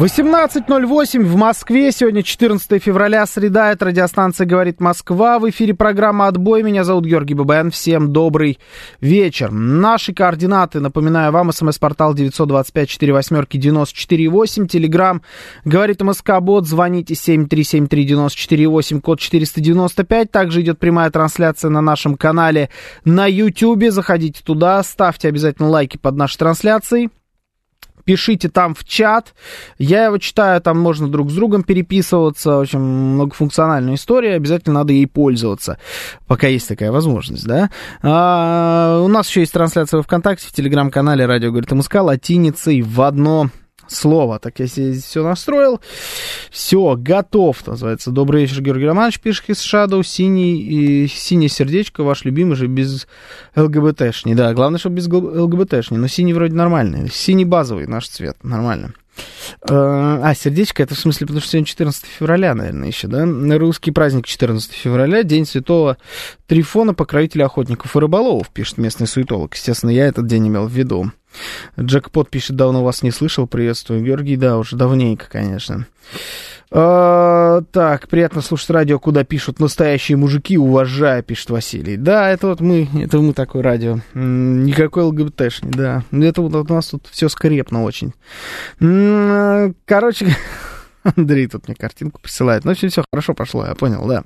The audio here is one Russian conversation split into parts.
18:08 в Москве. Сегодня 14 февраля, среда. Это радиостанция «Говорит Москва». В эфире программа «Отбой». Меня зовут Георгий Бабаян. Всем добрый вечер. Наши координаты, напоминаю вам, смс-портал 925-48-94-8. Телеграм «Говорит Москва-бот». Звоните 7373-94-8, код 495. Также идет прямая трансляция на нашем канале на Ютьюбе. Заходите туда, ставьте обязательно лайки под нашей трансляцией. Пишите там в чат, я его читаю, там можно друг с другом переписываться, очень многофункциональная история, обязательно надо ей пользоваться, пока есть такая возможность, да. У нас еще есть трансляция во ВКонтакте, в телеграм-канале «Радио Говорит МСК» латиницей в одно слово. Так, я здесь все настроил, все, готов, называется. Добрый вечер, Георгий Романович, пишет из Shadow, синее сердечко, ваш любимый же без ЛГБТшни. Да, главное, чтобы без ЛГБТшни, но синий вроде нормальный, синий базовый наш цвет, нормально. А, сердечко, это в смысле, потому что сегодня 14 февраля, наверное, еще, да? Русский праздник 14 февраля, день святого Трифона, покровителя охотников и рыболовов, пишет местный суетолог. Естественно, я этот день имел в виду. Джекпот пишет, давно вас не слышал, приветствую, Георгий, да, уже давненько, конечно. Так, приятно слушать радио, куда пишут настоящие мужики, уважаю, пишет Василий. Да, это вот мы, такое радио. Никакой ЛГБТшни, да. Это вот у нас тут все скрепно очень. Короче, Андрей тут мне картинку присылает. Ну, все хорошо пошло, я понял, да.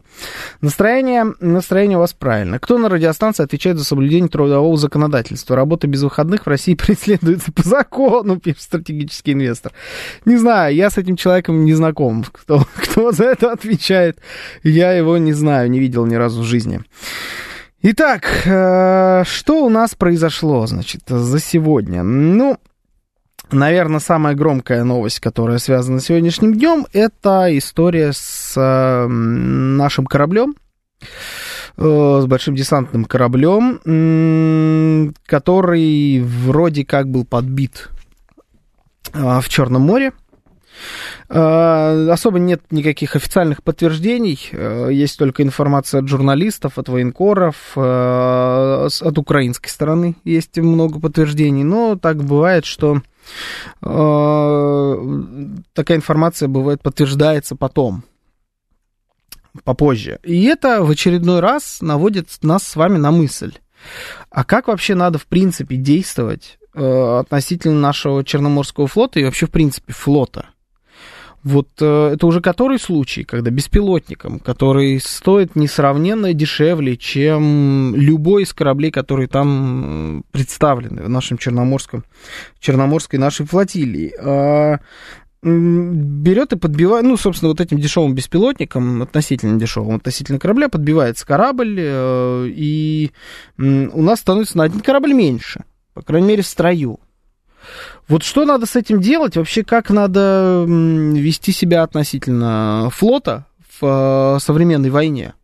Настроение у вас правильно. Кто на радиостанции отвечает за соблюдение трудового законодательства? Работа без выходных в России преследуется по закону, пишет стратегический инвестор. Не знаю, я с этим человеком не знаком. Кто за это отвечает, я его не знаю, не видел ни разу в жизни. Итак, что у нас произошло, значит, за сегодня? Ну... Наверное, самая громкая новость, которая связана с сегодняшним днем, это история с нашим кораблем, с большим десантным кораблем, который вроде как был подбит в Черном море. Особо нет никаких официальных подтверждений, есть только информация от журналистов, от военкоров, от украинской стороны есть много подтверждений, но так бывает, что... такая информация бывает подтверждается потом, попозже. И это в очередной раз наводит нас с вами на мысль. А как вообще надо, в принципе, действовать относительно нашего Черноморского флота и вообще, в принципе, флота? Вот это уже который случай, когда беспилотником, который стоит несравненно дешевле, чем любой из кораблей, которые там представлены в нашем Черноморской нашей флотилии, берет и подбивает, ну, собственно, вот этим дешевым беспилотником, относительно корабля, подбивается корабль, и у нас становится на один корабль меньше, по крайней мере, в строю. Вот что надо с этим делать? Вообще, как надо вести себя относительно флота в современной войне?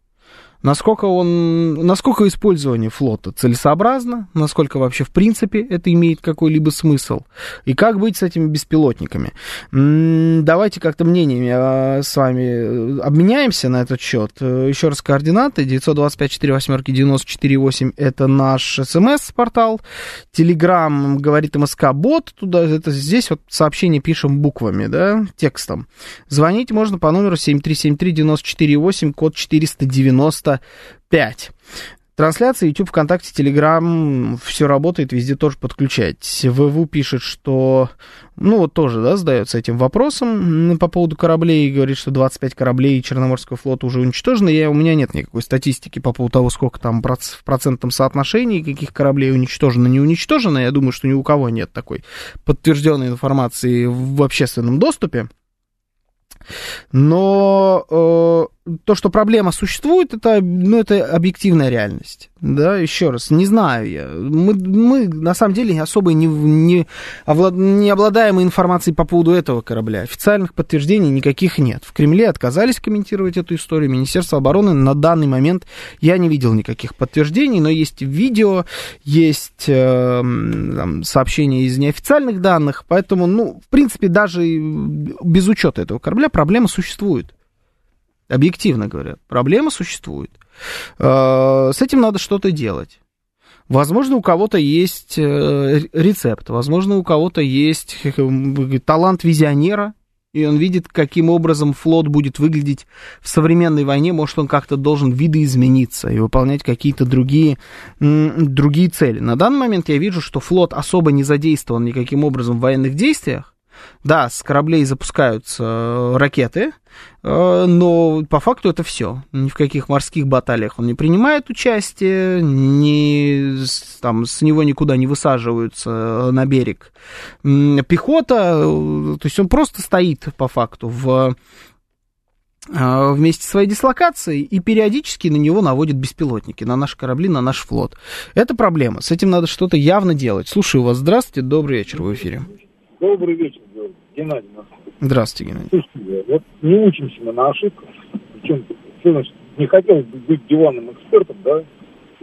Насколько использование флота целесообразно? Насколько вообще, в принципе, это имеет какой-либо смысл? И как быть с этими беспилотниками? Давайте как-то мнениями с вами обменяемся на этот счет. Еще раз координаты. 925-48-94-8 это наш смс-портал. Телеграм «Говорит МСК-бот». Здесь вот сообщение пишем буквами, да, текстом. Звонить можно по номеру 7373-94-8, код 490. 5. Трансляция YouTube, ВКонтакте, Telegram, все работает, везде тоже подключайтесь. ВВ пишет, что, ну вот тоже, да, задается этим вопросом по поводу кораблей, говорит, что 25 кораблей Черноморского флота уже уничтожены. У меня нет никакой статистики по поводу того, сколько там в процентном соотношении, каких кораблей уничтожено, не уничтожено. Я думаю, что ни у кого нет такой подтвержденной информации в общественном доступе. Но то, что проблема существует, это, ну, это объективная реальность. Да, еще раз, не знаю я. Мы на самом деле особо не обладаем информацией по поводу этого корабля. Официальных подтверждений никаких нет. В Кремле отказались комментировать эту историю. Министерство обороны на данный момент я не видел никаких подтверждений, но есть видео, есть там, сообщения из неофициальных данных, поэтому, ну, в принципе, даже без учета этого корабля проблема существует. Объективно говоря, проблема существует. С этим надо что-то делать. Возможно, у кого-то есть рецепт, возможно, у кого-то есть талант визионера, и он видит, каким образом флот будет выглядеть в современной войне. Может, он как-то должен видоизмениться и выполнять какие-то другие цели. На данный момент я вижу, что флот особо не задействован никаким образом в военных действиях. Да, с кораблей запускаются ракеты, но по факту это все. Ни в каких морских баталиях он не принимает участие, там, с него никуда не высаживаются на берег пехота. То есть он просто стоит по факту в месте своей дислокации и периодически на него наводят беспилотники, на наши корабли, на наш флот. Это проблема, с этим надо что-то явно делать. Слушаю вас, здравствуйте, добрый вечер, вы в эфире. Добрый вечер, Геннадий. Здравствуйте, Геннадий. Слушайте, вот не учимся мы на ошибках. Причем, не хотелось бы быть диванным экспертом, да?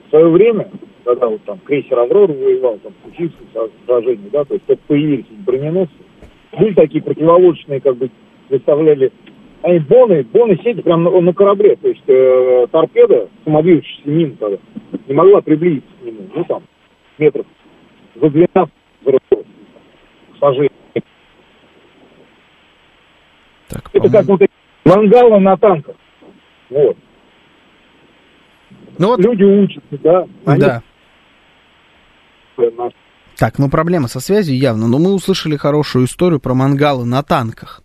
В свое время, когда вот там крейсер «Аврора» воевал, там, в Кучинском сражении, да, то есть только появились броненосцы, были такие противолодочные, как бы, выставляли... Они боны сидели прямо на корабле, то есть торпеда, самодвижущаяся мин, тогда, не могла приблизиться к нему, ну, там, метров за 12 взрывалась. Так, это как вот мангалы на танках. Вот. Ну, вот. Люди учатся, да? Они... Да. Так, ну проблема со связью явно. Но мы услышали хорошую историю про мангалы на танках.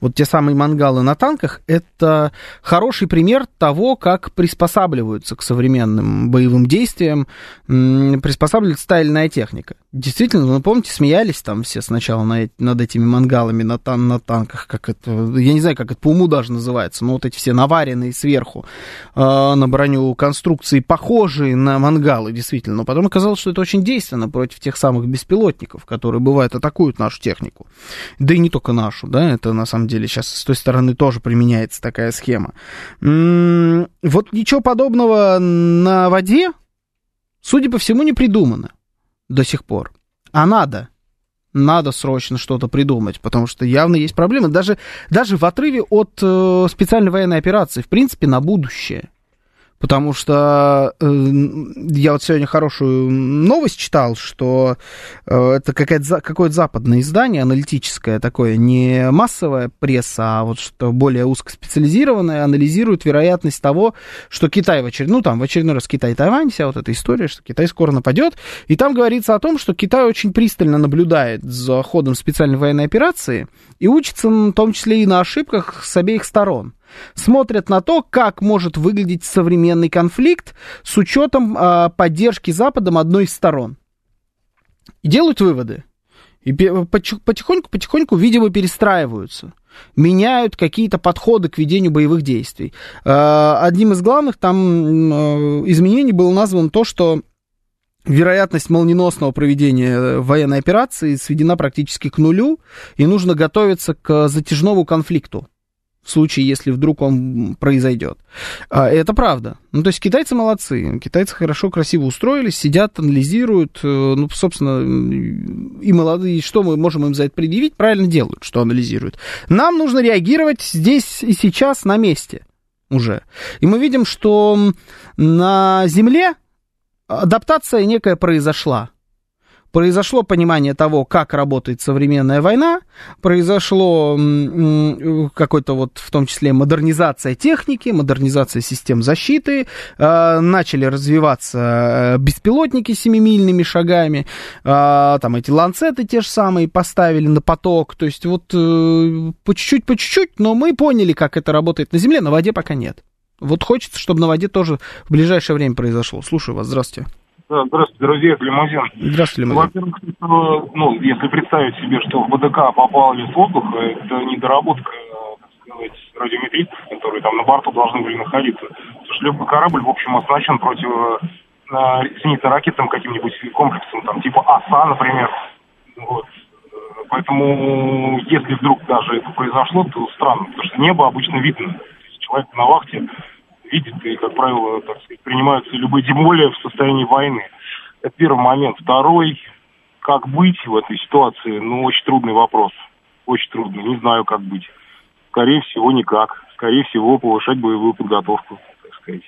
Вот те самые мангалы на танках — это хороший пример того, как приспосабливаются к современным боевым действиям, приспосабливается стальная техника. Действительно, ну, помните, смеялись там все сначала над этими мангалами на танках, как это, я не знаю, как это по уму даже называется, но вот эти все наваренные сверху на броню конструкции, похожие на мангалы, действительно. Но потом оказалось, что это очень действенно против тех самых беспилотников, которые, бывает, атакуют нашу технику. Да и не только нашу, да, это на самом деле сейчас с той стороны тоже применяется такая схема. Вот ничего подобного на воде, судя по всему, не придумано до сих пор. А надо. Надо срочно что-то придумать, потому что явно есть проблемы. Даже в отрыве от специальной военной операции, в принципе, на будущее. Потому что я вот сегодня хорошую новость читал, что это какое-то западное издание, аналитическое такое, не массовая пресса, а вот что более узкоспециализированное, анализирует вероятность того, что Китай в очередной раз Китай-Тайвань, вся вот эта история, что Китай скоро нападет. И там говорится о том, что Китай очень пристально наблюдает за ходом специальной военной операции и учится в том числе и на ошибках с обеих сторон. Смотрят на то, как может выглядеть современный конфликт с учетом поддержки Западом одной из сторон. И делают выводы. И потихоньку, видимо, перестраиваются. Меняют какие-то подходы к ведению боевых действий. Одним из главных там изменений было названо то, что вероятность молниеносного проведения военной операции сведена практически к нулю, и нужно готовиться к затяжному конфликту. В случае, если вдруг он произойдет. Это правда. Ну, то есть китайцы молодцы. Китайцы хорошо, красиво устроились, сидят, анализируют. Ну, собственно, и молодые, что мы можем им за это предъявить, правильно делают, что анализируют. Нам нужно реагировать здесь и сейчас на месте уже. И мы видим, что на Земле адаптация некая произошла. Произошло понимание того, как работает современная война, произошло какой-то вот, в том числе, модернизация техники, модернизация систем защиты, начали развиваться беспилотники семимильными шагами, там эти ланцеты те же самые поставили на поток, то есть вот по чуть-чуть, но мы поняли, как это работает на Земле, на воде пока нет. Вот хочется, чтобы на воде тоже в ближайшее время произошло. Слушаю вас, здравствуйте. Здравствуйте, друзья, это Лимузин. Здравствуйте, Лимузин. Во-первых, если представить себе, что в БДК попал весь воздух, это недоработка эти радиометристов, которые там на борту должны были находиться. Потому что легкий корабль, в общем, оснащен зенитно-ракетным каким-нибудь комплексом, там, типа АСА, например. Вот. Поэтому, если вдруг даже это произошло, то странно, потому что небо обычно видно. Человек на вахте видит и, как правило, так сказать, принимаются любые, тем более в состоянии войны. Это первый момент. Второй, как быть в этой ситуации, ну, очень трудный вопрос. Очень трудно, не знаю, как быть. Скорее всего, никак. Скорее всего, повышать боевую подготовку, так сказать.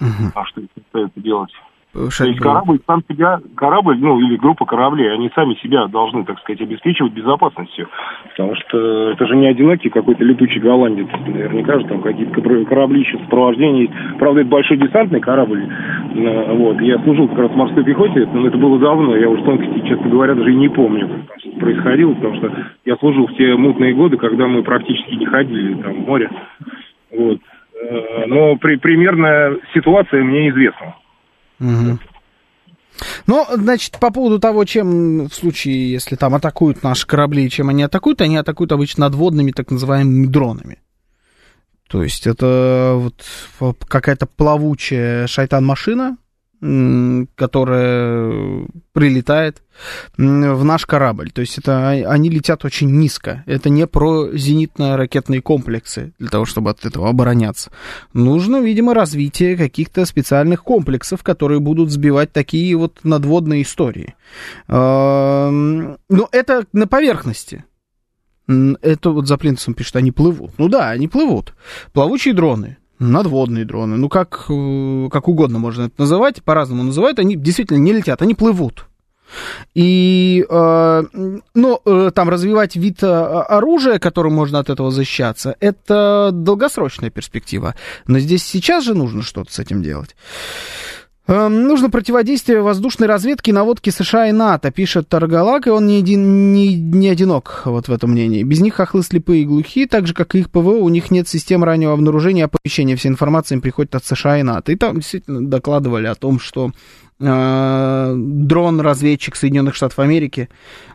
Угу. А что это делать? То есть корабль сам себя, корабль, ну, или группа кораблей, они сами себя должны, так сказать, обеспечивать безопасностью. Потому что это же не одинокий какой-то летучий голландец. Наверняка же там какие-то корабли еще сопровождение есть. Правда, это большой десантный корабль. Вот. Я служил как раз в морской пехоте, но это было давно. Я уже тонкости, честно говоря, даже и не помню, как это происходило. Потому что я служил в те мутные годы, когда мы практически не ходили там в море. Вот. Но примерно ситуация мне известна. Угу. Ну, значит, по поводу того, чем в случае, если там атакуют наши корабли, чем они атакуют обычно надводными так называемыми дронами. То есть это вот какая-то плавучая шайтан-машина, которая прилетает в наш корабль. То есть это они летят очень низко. Это не про зенитно-ракетные комплексы для того, чтобы от этого обороняться. Нужно, видимо, развитие каких-то специальных комплексов, которые будут сбивать такие вот надводные истории. Но это на поверхности. Это вот за плинтусом пишут, они плывут. Ну да, они плывут. Плавучие дроны. Надводные дроны, ну как угодно можно это называть, по-разному называют, они действительно не летят, они плывут. И, но там развивать вид оружия, которым можно от этого защищаться, это долгосрочная перспектива. Но здесь сейчас же нужно что-то с этим делать. Нужно противодействие воздушной разведке и наводке США и НАТО, пишет Таргалак, и он не одинок вот в этом мнении. Без них хохлы слепые и глухие, так же, как и их ПВО, у них нет систем раннего обнаружения и оповещения. Вся информация им приходит от США и НАТО. И там действительно докладывали о том, что дрон-разведчик Соединенных Штатов Америки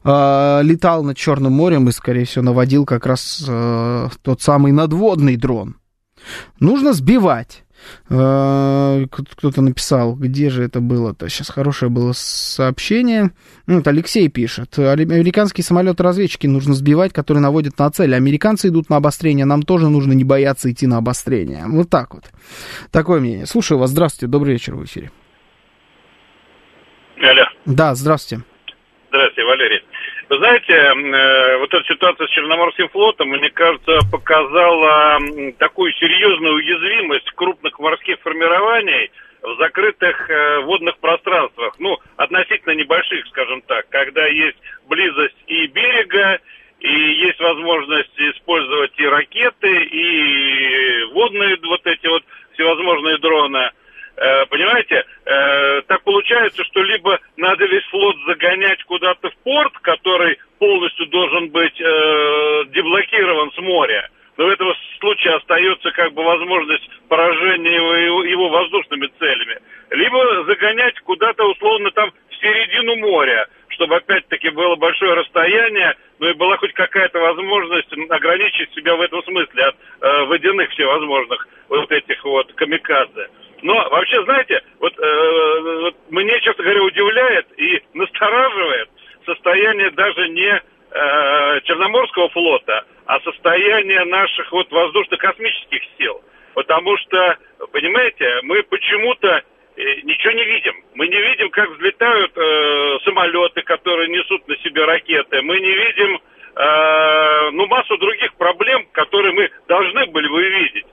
летал над Черным морем и, скорее всего, наводил как раз тот самый надводный дрон. Нужно сбивать. Кто-то написал, где же это было-то. Сейчас хорошее было сообщение. Вот Алексей пишет. Американские самолеты-разведчики нужно сбивать, которые наводят на цель. Американцы идут на обострение. Нам тоже нужно не бояться идти на обострение. Вот так вот. Такое мнение. Слушаю вас. Здравствуйте. Добрый вечер в эфире. Алло. Да, здравствуйте. Здравствуйте, Валерий. Вы знаете, вот эта ситуация с Черноморским флотом, мне кажется, показала такую серьезную уязвимость крупных морских формирований в закрытых водных пространствах, ну, относительно небольших, скажем так, когда есть близость и берега, и есть возможность использовать и ракеты, и водные вот эти вот всевозможные дроны. Понимаете, так получается, что либо надо весь флот загонять куда-то в порт, который полностью должен быть деблокирован с моря, но в этом случае остается как бы возможность поражения его воздушными целями, либо загонять куда-то условно там в середину моря, чтобы опять-таки было большое расстояние, ну и была хоть какая-то возможность ограничить себя в этом смысле от водяных всевозможных вот этих вот камикадзе. Но вообще, знаете, вот мне, честно говоря, удивляет и настораживает состояние даже не Черноморского флота, а состояние наших вот воздушно-космических сил. Потому что, понимаете, мы почему-то ничего не видим. Мы не видим, как взлетают самолеты, которые несут на себе ракеты. Мы не видим массу других проблем, которые мы должны были бы видеть.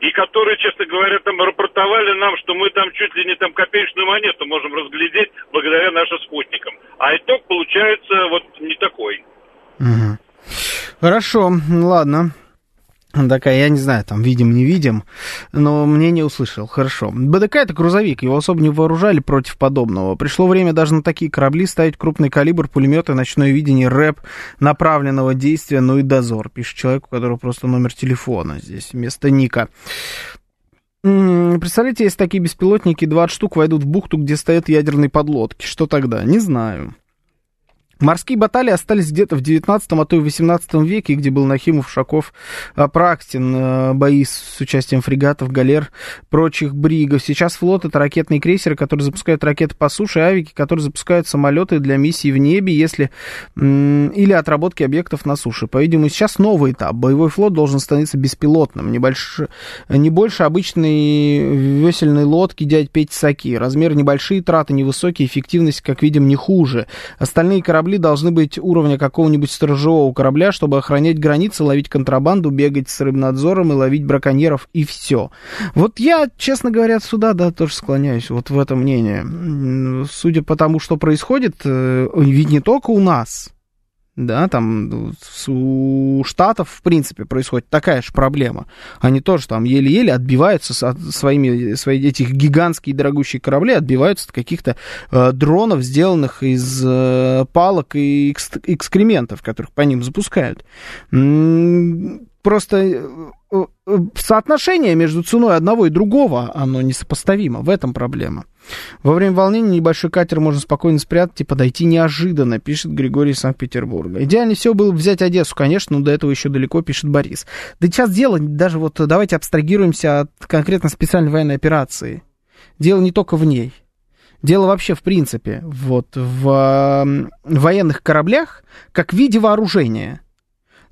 И которые, честно говоря, там рапортовали нам, что мы там чуть ли не там копеечную монету можем разглядеть благодаря нашим спутникам. А итог получается вот не такой. Угу. Хорошо, ладно. Такая, я не знаю, там, видим-не видим, но мнение услышал. Хорошо. БДК — это грузовик, его особо не вооружали против подобного. Пришло время даже на такие корабли ставить крупный калибр, пулеметы, ночное видение, рэп, направленного действия, ну и дозор. Пишет человек, у которого просто номер телефона здесь вместо ника. Представляете, если такие беспилотники 20 штук войдут в бухту, где стоят ядерные подлодки, что тогда? Не знаю. Морские баталии остались где-то в 19, а то и в 18 веке, где был Нахимов, Ушаков, Апраксин, бои с участием фрегатов, галер, прочих бригов. Сейчас флот — это ракетные крейсеры, которые запускают ракеты по суше, авики, которые запускают самолеты для миссий в небе, если или отработки объектов на суше. По-видимому, сейчас новый этап. Боевой флот должен становиться беспилотным. Не больше обычной весельной лодки дядь Пети Саки. Размеры небольшие, траты невысокие, эффективность, как видим, не хуже. Остальные корабли должны быть уровня какого-нибудь сторожевого корабля, чтобы охранять границы, ловить контрабанду, бегать с рыбнадзором и ловить браконьеров, и все. Вот я, честно говоря, сюда, да, тоже склоняюсь вот в это мнение. Судя по тому, что происходит, ведь не только у нас, да, там у Штатов, в принципе, происходит такая же проблема. Они тоже там еле-еле отбиваются от своих этих гигантских дорогущих кораблей, отбиваются от каких-то дронов, сделанных из палок и экскрементов, которых по ним запускают. Просто соотношение между ценой одного и другого, оно несопоставимо. В этом проблема. Во время волнения небольшой катер можно спокойно спрятать и подойти неожиданно, пишет Григорий из Санкт-Петербурга. Идеально все было взять Одессу, конечно, но до этого еще далеко, пишет Борис. Да сейчас дело даже вот, давайте абстрагируемся от конкретно специальной военной операции. Дело не только в ней. Дело вообще, в принципе, вот в военных кораблях, как в виде вооружения.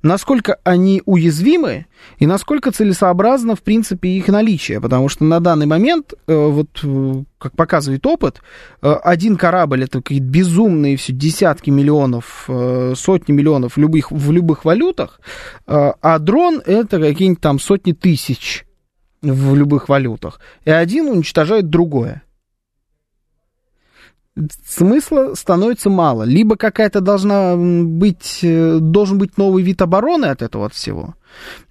Насколько они уязвимы и насколько целесообразно, в принципе, их наличие. Потому что на данный момент, вот как показывает опыт, один корабль — это какие-то безумные все десятки миллионов, сотни миллионов в любых валютах, а дрон — это какие-нибудь там сотни тысяч в любых валютах. И один уничтожает другое. Смысла становится мало. Либо какая-то должен быть новый вид обороны от этого от всего,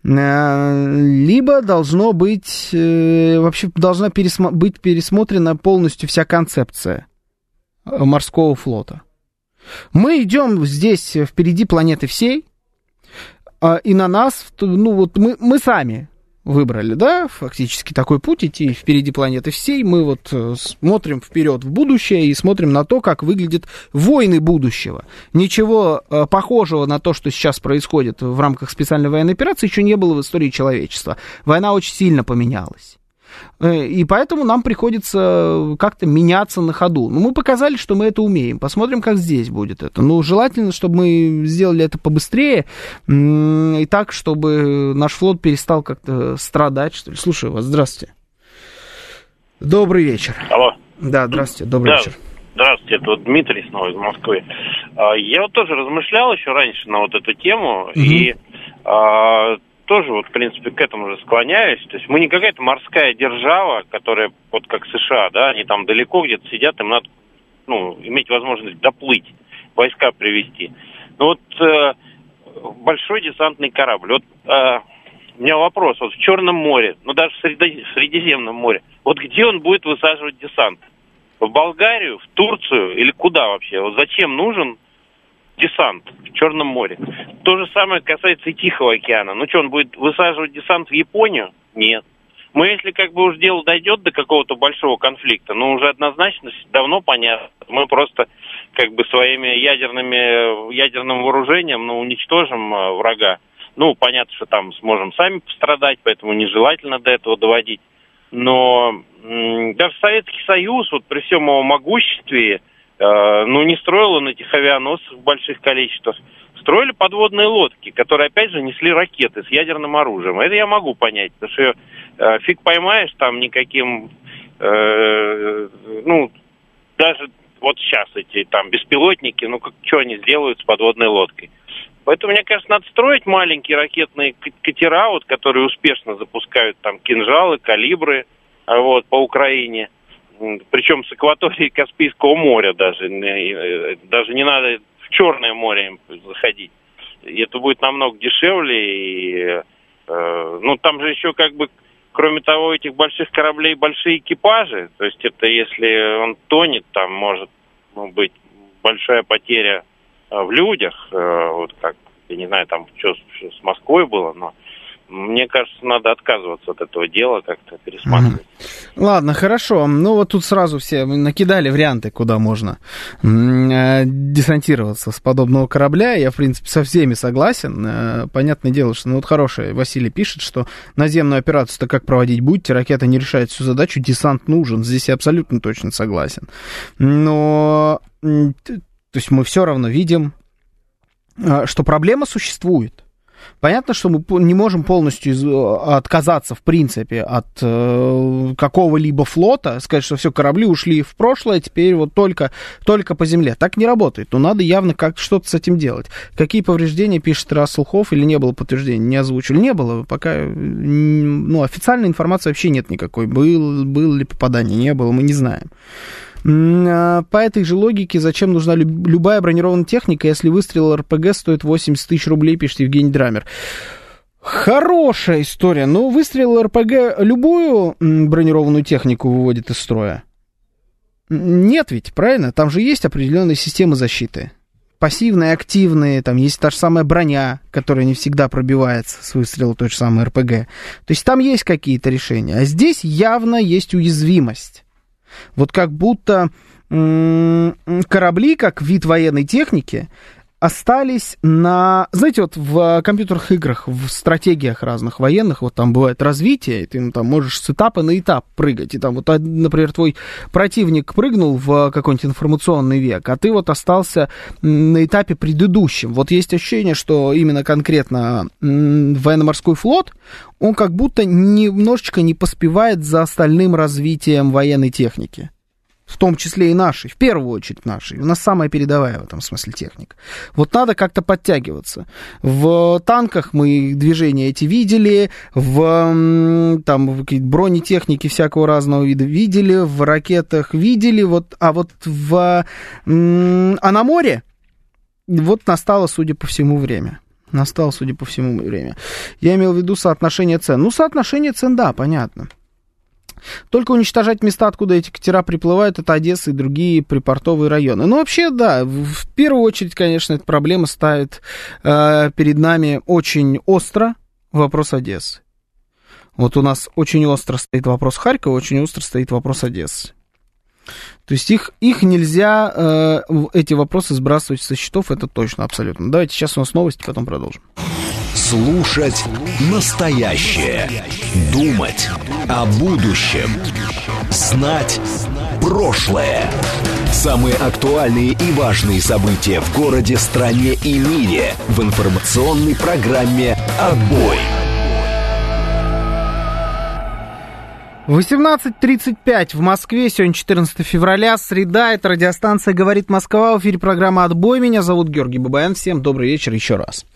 либо должна быть пересмотрена полностью вся концепция морского флота. Мы идем здесь впереди планеты всей, и на нас, мы сами выбрали, да, фактически такой путь, идти впереди планеты всей. Мы вот смотрим вперед в будущее и смотрим на то, как выглядят войны будущего. Ничего похожего на то, что сейчас происходит в рамках специальной военной операции, еще не было в истории человечества. Война очень сильно поменялась. И поэтому нам приходится как-то меняться на ходу. Но мы показали, что мы это умеем. Посмотрим, как здесь будет это. Желательно, чтобы мы сделали это побыстрее. И так, чтобы наш флот перестал как-то страдать, что ли. Слушаю вас. Здравствуйте. Добрый вечер. Алло. Да, здравствуйте. Добрый вечер. Здравствуйте. Это вот Дмитрий снова из Москвы. Я вот тоже размышлял еще раньше на вот эту тему. Mm-hmm. И... тоже, вот, в принципе, к этому же склоняюсь. То есть мы не какая-то морская держава, которая, вот как США, да, они там далеко где-то сидят, им надо, иметь возможность доплыть, войска привести. Но вот большой десантный корабль. Вот у меня вопрос. Вот в Черном море, даже в Средиземном море, вот где он будет высаживать десант? В Болгарию, в Турцию или куда вообще? Вот зачем нужен десант в Черном море? То же самое касается и Тихого океана. Он будет высаживать десант в Японию? Нет. Мы, если уж дело дойдет до какого-то большого конфликта, уже однозначно давно понятно. Мы просто своими ядерным вооружением уничтожим врага. Понятно, что там сможем сами пострадать, поэтому нежелательно до этого доводить. Но даже Советский Союз, вот при всем его могуществе, не строил он этих авианосцев в больших количествах. Строили подводные лодки, которые, опять же, несли ракеты с ядерным оружием. Это я могу понять, потому что фиг поймаешь там никаким... даже вот сейчас эти там беспилотники, что они сделают с подводной лодкой. Поэтому, мне кажется, надо строить маленькие ракетные катера, которые успешно запускают там кинжалы, калибры по Украине. Причем с акватории Каспийского моря даже не надо в Черное море заходить. Это будет намного дешевле. И, там же еще кроме того, этих больших кораблей большие экипажи. То есть это если он тонет, там может быть большая потеря в людях. Я не знаю, там что с Москвой было, но мне кажется, надо отказываться от этого дела, как-то пересматривать. Ладно, хорошо. Ну вот тут сразу все накидали варианты, куда можно десантироваться с подобного корабля. Я, в принципе, со всеми согласен. Понятное дело, что... Ну вот хороший Василий пишет, что наземную операцию-то как проводить будете? Ракета не решает всю задачу, десант нужен. Здесь я абсолютно точно согласен. Но... То есть мы все равно видим, что проблема существует. Понятно, что мы не можем полностью отказаться, в принципе, от какого-либо флота, сказать, что все, корабли ушли в прошлое, теперь вот только по земле. Так не работает. Но надо явно как что-то с этим делать. Какие повреждения, пишет Расселхов, или не было подтверждений, не озвучили. Не было, пока официальной информации вообще нет никакой. Было ли попадание, не было, мы не знаем. По этой же логике, зачем нужна любая бронированная техника, если выстрел РПГ стоит 80 тысяч рублей, пишет Евгений Драмер. Хорошая история, но выстрел РПГ любую бронированную технику выводит из строя? Нет ведь, правильно? Там же есть определенные системы защиты. Пассивные, активные, там есть та же самая броня, которая не всегда пробивается с выстрела той же самой РПГ. То есть там есть какие-то решения, а здесь явно есть уязвимость. Вот как будто корабли, как вид военной техники, остались на... Знаете, вот в компьютерных играх, в стратегиях разных военных, вот там бывает развитие, и ты там можешь с этапа на этап прыгать. И там вот, например, твой противник прыгнул в какой-нибудь информационный век, а ты вот остался на этапе предыдущем. Вот есть ощущение, что именно конкретно военно-морской флот, он как будто немножечко не поспевает за остальным развитием военной техники. В том числе и нашей, в первую очередь нашей. У нас самая передовая в этом смысле техника. Вот надо как-то подтягиваться. В танках мы движения эти видели, в бронетехнике всякого разного вида видели, в ракетах видели, на море вот настало, судя по всему, время. Я имел в виду соотношение цен. Соотношение цен, да, понятно. Только уничтожать места, откуда эти катера приплывают, это Одесса и другие припортовые районы. Вообще, да, в первую очередь, конечно, эта проблема ставит перед нами очень остро вопрос Одессы. Вот у нас очень остро стоит вопрос Харькова, очень остро стоит вопрос Одессы. То есть их нельзя, эти вопросы сбрасывать со счетов, это точно, абсолютно. Давайте сейчас у нас новости, потом продолжим. Слушать настоящее, думать о будущем, знать прошлое. Самые актуальные и важные события в городе, стране и мире в информационной программе «Отбой». 18:35 в Москве, сегодня 14 февраля, среда, это радиостанция «Говорит Москва», в эфире программа «Отбой», меня зовут Георгий Бабаян, всем добрый вечер еще раз.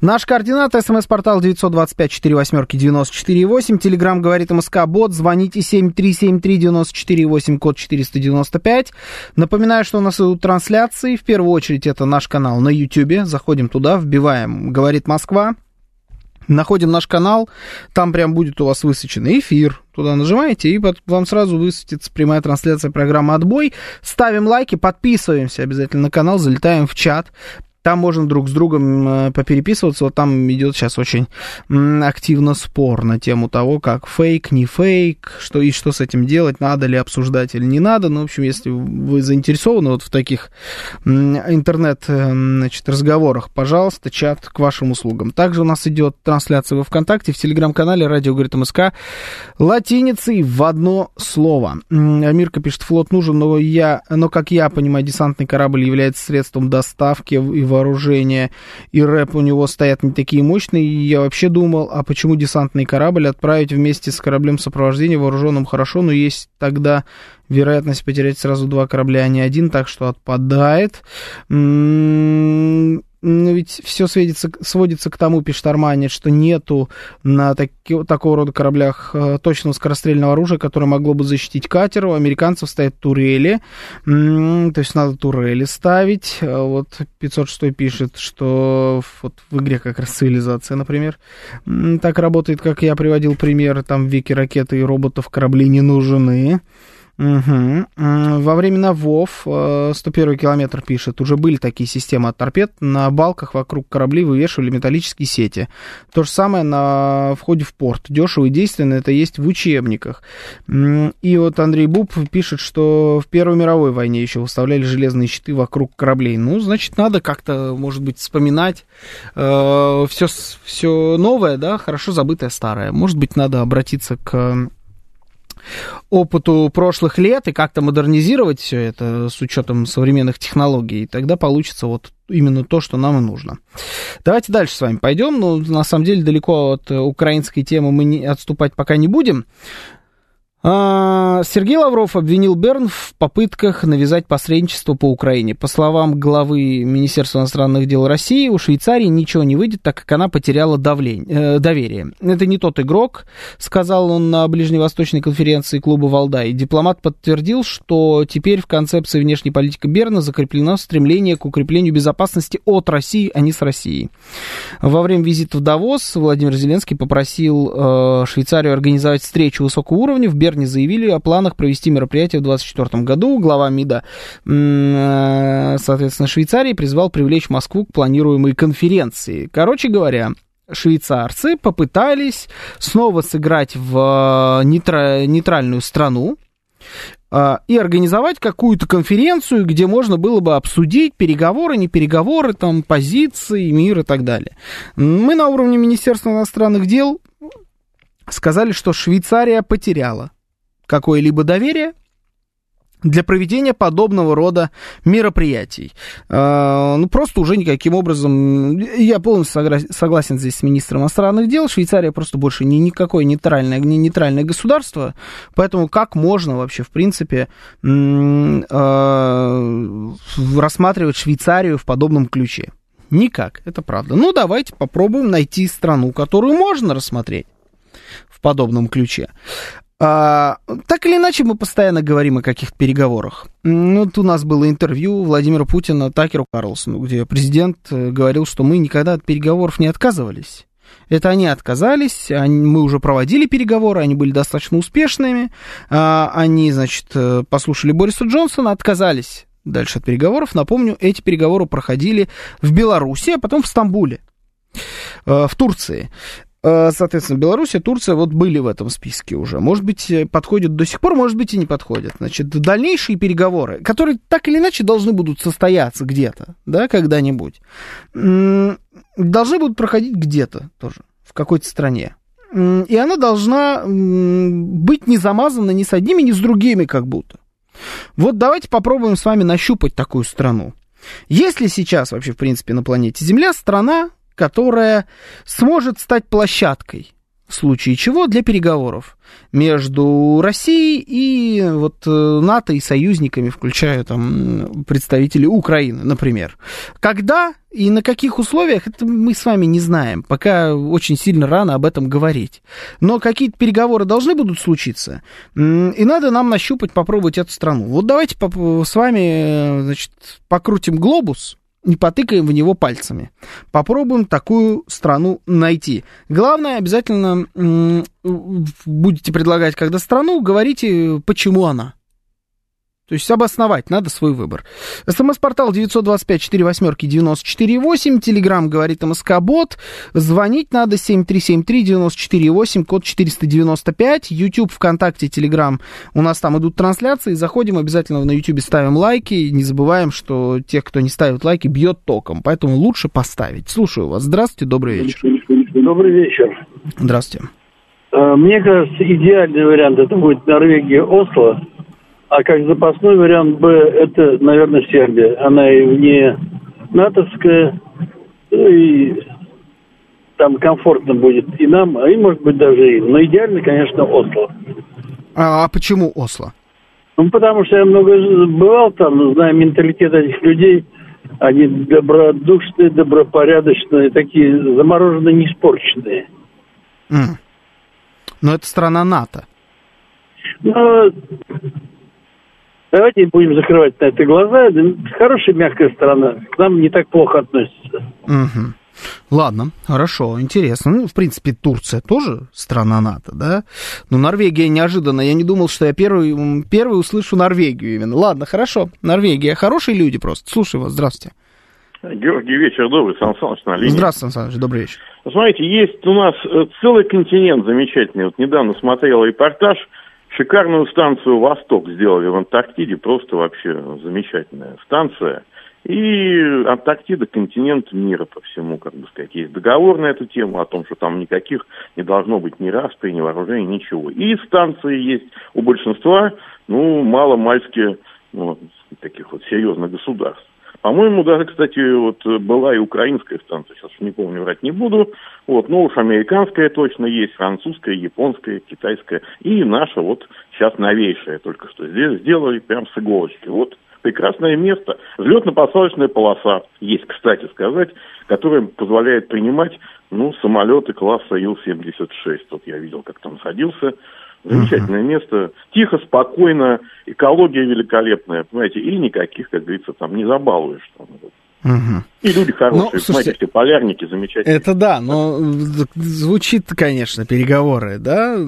Наш координат, смс-портал 925-48-94-8, телеграмм «Говорит МСК», бот, звоните 7373-94-8, код 495. Напоминаю, что у нас идут трансляции, в первую очередь это наш канал на YouTube, заходим туда, вбиваем «Говорит Москва». Находим наш канал, там прям будет у вас высвечен эфир, туда нажимаете, и вам сразу высветится прямая трансляция программы «Отбой». Ставим лайки, подписываемся обязательно на канал, залетаем в чат, там можно друг с другом попереписываться, вот там идет сейчас очень активно спор на тему того, как фейк, не фейк, что и что с этим делать, надо ли обсуждать или не надо, в общем, если вы заинтересованы вот в таких интернет-разговорах, пожалуйста, чат к вашим услугам. Также у нас идет трансляция во ВКонтакте, в телеграм-канале «Радио Говорит МСК» латиницей в одно слово. Амирка пишет, флот нужен, но как я понимаю, десантный корабль является средством доставки и вооружение, и рэп у него стоят не такие мощные, и я вообще думал, а почему десантный корабль отправить вместе с кораблем сопровождения, вооруженным хорошо, но есть тогда вероятность потерять сразу два корабля, а не один, так что отпадает. Но ведь все сводится к тому, пишет Армани, что нету на такого рода кораблях точного скорострельного оружия, которое могло бы защитить катер. У американцев стоят турели, то есть надо турели ставить. Вот 506 пишет, что вот в игре как раз «Цивилизация», например, так работает, как я приводил пример, там в веке ракеты и роботов корабли не нужны. Угу. Во времена ВОВ, 101 километр пишет, уже были такие системы от торпед. На балках вокруг кораблей вывешивали металлические сети. То же самое на входе в порт. Дешево и действенно это есть в учебниках. И вот Андрей Буб пишет, что в Первой мировой войне еще выставляли железные щиты вокруг кораблей. Ну, значит, надо как-то, может быть, вспоминать все новое, да, хорошо забытое старое. Может быть, надо обратиться к опыту прошлых лет и как-то модернизировать все это с учетом современных технологий, и тогда получится вот именно то, что нам и нужно. Давайте дальше с вами пойдем. Ну, на самом деле, далеко от украинской темы мы отступать пока не будем. Сергей Лавров обвинил Берн в попытках навязать посредничество по Украине. По словам главы Министерства иностранных дел России, у Швейцарии ничего не выйдет, так как она потеряла доверие. Это не тот игрок, сказал он на ближневосточной конференции клуба «Валдай». Дипломат подтвердил, что теперь в концепции внешней политики Берна закреплено стремление к укреплению безопасности от России, а не с Россией. Во время визита в Давос Владимир Зеленский попросил Швейцарию организовать встречу высокого уровня. В Берне заявили о планах провести мероприятие в 2024 году. Глава МИДа, соответственно, Швейцарии призвал привлечь Москву к планируемой конференции. Короче говоря, швейцарцы попытались снова сыграть в нейтральную страну и организовать какую-то конференцию, где можно было бы обсудить переговоры, не переговоры, там, позиции, мир и так далее. Мы на уровне Министерства иностранных дел сказали, что Швейцария потеряла какое-либо доверие для проведения подобного рода мероприятий. Ну, просто уже никаким образом... Я полностью согласен здесь с министром иностранных дел. Швейцария просто больше не нейтральное государство. Поэтому как можно вообще, в принципе, рассматривать Швейцарию в подобном ключе? Никак, это правда. Ну, давайте попробуем найти страну, которую можно рассмотреть в подобном ключе. Так или иначе, мы постоянно говорим о каких-то переговорах. Вот у нас было интервью Владимира Путина Такеру Карлсону, где президент говорил, что мы никогда от переговоров не отказывались. Это они отказались, мы уже проводили переговоры, они были достаточно успешными. Они, значит, послушали Бориса Джонсона, отказались дальше от переговоров. Напомню, эти переговоры проходили в Беларуси, а потом в Стамбуле, в Турции. Соответственно, Белоруссия, Турция вот были в этом списке уже. Может быть, подходят до сих пор, может быть, и не подходят. Значит, дальнейшие переговоры, которые так или иначе должны будут состояться где-то, да, когда-нибудь, должны будут проходить где-то тоже, в какой-то стране. И она должна быть не замазана ни с одними, ни с другими как будто. Вот давайте попробуем с вами нащупать такую страну. Есть ли сейчас вообще, в принципе, на планете Земля страна, которая сможет стать площадкой, в случае чего, для переговоров между Россией и вот НАТО и союзниками, включая там представителей Украины, например. Когда и на каких условиях, это мы с вами не знаем, пока очень сильно рано об этом говорить. Но какие-то переговоры должны будут случиться, и надо нам нащупать, попробовать эту страну. Вот давайте с вами, значит, покрутим глобус, не потыкаем в него пальцами. Попробуем такую страну найти. Главное, обязательно будете предлагать, когда страну, говорите, почему она. То есть обосновать надо свой выбор. СМС-портал 925-48-94-8. Телеграм говорит МСК-бот. Звонить надо 7373-94-8, код 495. YouTube, ВКонтакте, Телеграм. У нас там идут трансляции. Заходим обязательно на YouTube, ставим лайки. Не забываем, что тех, кто не ставит лайки, бьет током. Поэтому лучше поставить. Слушаю вас. Здравствуйте, добрый вечер. Добрый вечер. Здравствуйте. Мне кажется, идеальный вариант это будет Норвегия, Осло. А как запасной вариант Б, это, наверное, Сербия. Она и вне натовская, и там комфортно будет и нам, и, может быть, даже им. Но идеально, конечно, Осло. А почему Осло? Ну, потому что я много бывал там, знаю менталитет этих людей. Они добродушные, добропорядочные, такие замороженные, не испорченные. Но это страна НАТО. Ну... Давайте будем закрывать на это глаза. Хорошая, мягкая сторона. К нам не так плохо относится. Угу. Ладно, хорошо, интересно. Ну, в принципе, Турция тоже страна НАТО, да? Но Норвегия неожиданно. Я не думал, что я первый услышу Норвегию именно. Ладно, хорошо, Норвегия. Хорошие люди просто. Слушаю вас, здравствуйте. Георгий, вечер добрый, Сан Саныч на линии. Здравствуйте, Сан Саныч, добрый вечер. Смотрите, есть у нас целый континент замечательный. Вот недавно смотрел репортаж. Шикарную станцию «Восток» сделали в Антарктиде. Просто вообще замечательная станция. И Антарктида – континент мира по всему, как бы сказать. Есть договор на эту тему о том, что там никаких не должно быть ни распри, ни вооружений, ничего. И станции есть у большинства, ну, мало-мальски, ну, таких вот серьезных государств. По-моему, даже, кстати, вот была и украинская станция, сейчас не помню, врать не буду. Вот, ну уж американская точно есть, французская, японская, китайская. И наша вот сейчас новейшая только что. Здесь сделали прям с иголочки. Вот прекрасное место. Взлетно-посадочная полоса есть, кстати сказать, которая позволяет принимать, ну, самолеты класса Ил-76. Вот я видел, как там садился. Замечательное место, тихо, спокойно, экология великолепная, понимаете, и никаких, как говорится, там не забалуешь. Там. И люди хорошие, ну, слушайте, знаете, полярники замечательные. Это да, но звучит, конечно, переговоры, да,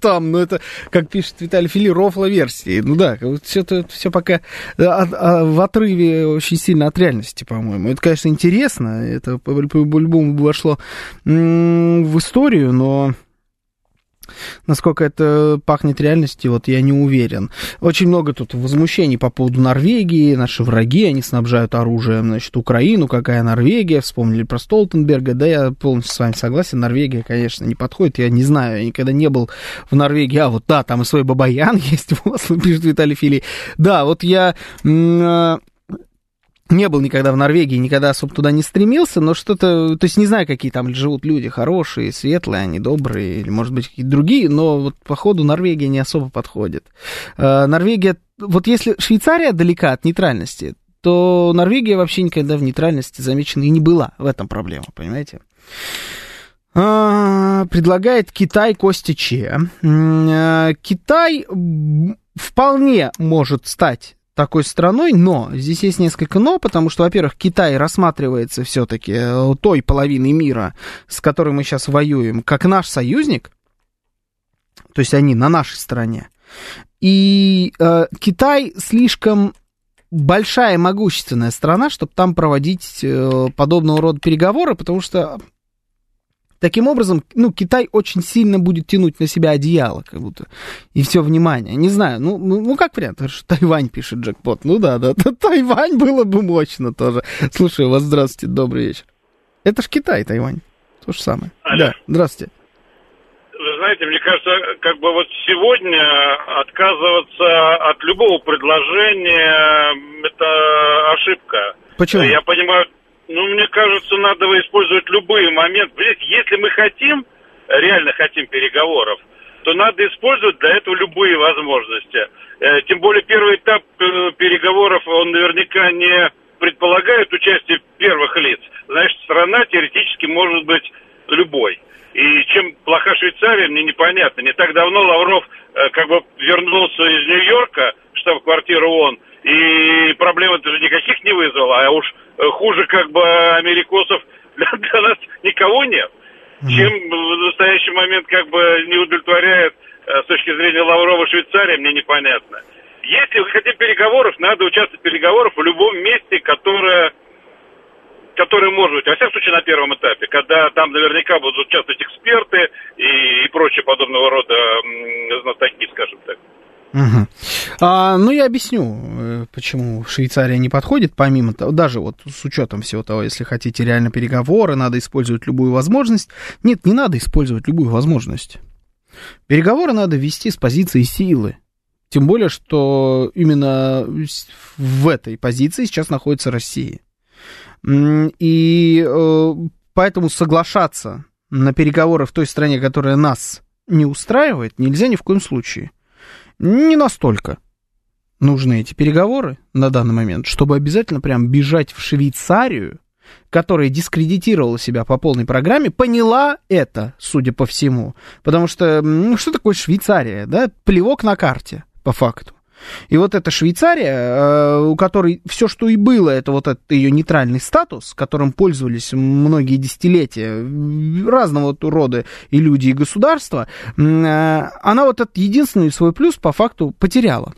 там, но это, как пишет Виталий Фили, рофло-версии, ну да, все пока в отрыве очень сильно от реальности, по-моему. Это, конечно, интересно, это по-любому вошло в историю, но... Насколько это пахнет реальностью, вот я не уверен. Очень много тут возмущений по поводу Норвегии. Наши враги, они снабжают оружием, значит, Украину. Какая Норвегия? Вспомнили про Столтенберга. Да, я полностью с вами согласен. Норвегия, конечно, не подходит. Я не знаю, я никогда не был в Норвегии. А вот да, там и свой Бабаян есть, пишет Виталий Филий. Да, вот я... Не был никогда в Норвегии, никогда особо туда не стремился, но что-то... То есть не знаю, какие там живут люди, хорошие, светлые, они добрые, или, может быть, какие-то другие, но вот, походу, Норвегия не особо подходит. Норвегия... Вот если Швейцария далека от нейтральности, то Норвегия вообще никогда в нейтральности замечена и не была. В этом проблема, понимаете? Предлагает Китай Костя Че. Китай вполне может стать... такой страной, но здесь есть несколько но, потому что, во-первых, Китай рассматривается все-таки той половиной мира, с которой мы сейчас воюем, как наш союзник, то есть они на нашей стороне, и Китай слишком большая могущественная страна, чтобы там проводить подобного рода переговоры, потому что таким образом, ну, Китай очень сильно будет тянуть на себя одеяло, как будто, и все внимание. Не знаю, ну как вариант, что Тайвань пишет джекпот. Ну да, Тайвань было бы мощно тоже. Слушаю вас, здравствуйте, добрый вечер. Это ж Китай, Тайвань, то же самое. Алло. Да, здравствуйте. Вы знаете, мне кажется, как бы вот сегодня отказываться от любого предложения – это ошибка. Почему? Я понимаю... Ну, мне кажется, надо использовать любые моменты. Если мы хотим, реально хотим переговоров, то надо использовать для этого любые возможности. Тем более первый этап переговоров, он наверняка не предполагает участие первых лиц. Значит, страна теоретически может быть любой. И чем плоха Швейцария, мне непонятно. Не так давно Лавров как бы вернулся из Нью-Йорка, штаб-квартира ООН, и проблем-то же никаких не вызвало, а уж хуже как бы америкосов для нас никого нет, чем в настоящий момент как бы не удовлетворяет с точки зрения Лаврова Швейцария, мне непонятно. Если вы хотите переговоров, надо участвовать в переговорах в любом месте, которое может быть, во всяком случае на первом этапе, когда там наверняка будут участвовать эксперты и прочее подобного рода знатоки, скажем так. Угу. Ну, я объясню, почему Швейцария не подходит, помимо того, даже вот с учетом всего того, если хотите реально переговоры, надо использовать любую возможность. Нет, не надо использовать любую возможность. Переговоры надо вести с позиции силы. Тем более, что именно в этой позиции сейчас находится Россия. И поэтому соглашаться на переговоры в той стране, которая нас не устраивает, нельзя ни в коем случае. Не настолько нужны эти переговоры на данный момент, чтобы обязательно прям бежать в Швейцарию, которая дискредитировала себя по полной программе, поняла это, судя по всему. Потому что, ну, что такое Швейцария, да? Плевок на карте, по факту. И вот эта Швейцария, у которой все, что и было, это вот этот ее нейтральный статус, которым пользовались многие десятилетия разного рода и люди, и государства, она вот этот единственный свой плюс по факту потеряла.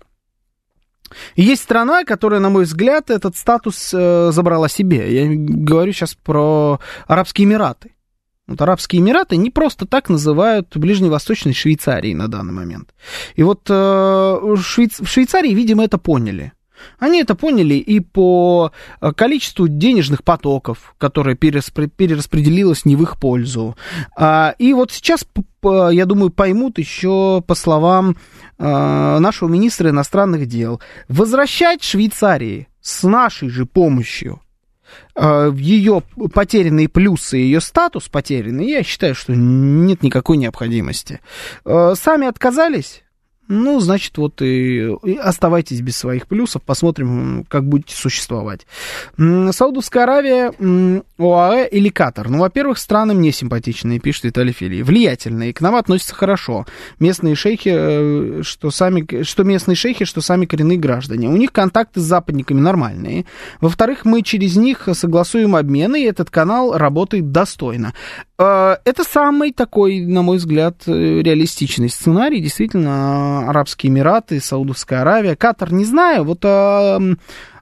И есть страна, которая, на мой взгляд, этот статус забрала себе. Я говорю сейчас про Арабские Эмираты. Вот Арабские Эмираты не просто так называют ближневосточной Швейцарией на данный момент. И вот в Швейцарии, видимо, это поняли. Они это поняли и по количеству денежных потоков, которое перераспределилось не в их пользу. И вот сейчас, я думаю, поймут еще, по словам нашего министра иностранных дел, возвращать Швейцарии с нашей же помощью ее потерянные плюсы, ее статус потерянный, я считаю, что нет никакой необходимости. Сами отказались? Ну, значит, вот и оставайтесь без своих плюсов, посмотрим, как будете существовать. Саудовская Аравия, ОАЭ или Катар? Ну, во-первых, страны мне симпатичные, пишет Виталий Филий. Влиятельные, к нам относятся хорошо. Местные шейхи, что сами коренные граждане. У них контакты с западниками нормальные. Во-вторых, мы через них согласуем обмены, и этот канал работает достойно. Это самый такой, на мой взгляд, реалистичный сценарий, действительно. Арабские Эмираты, Саудовская Аравия, Катар, не знаю, вот,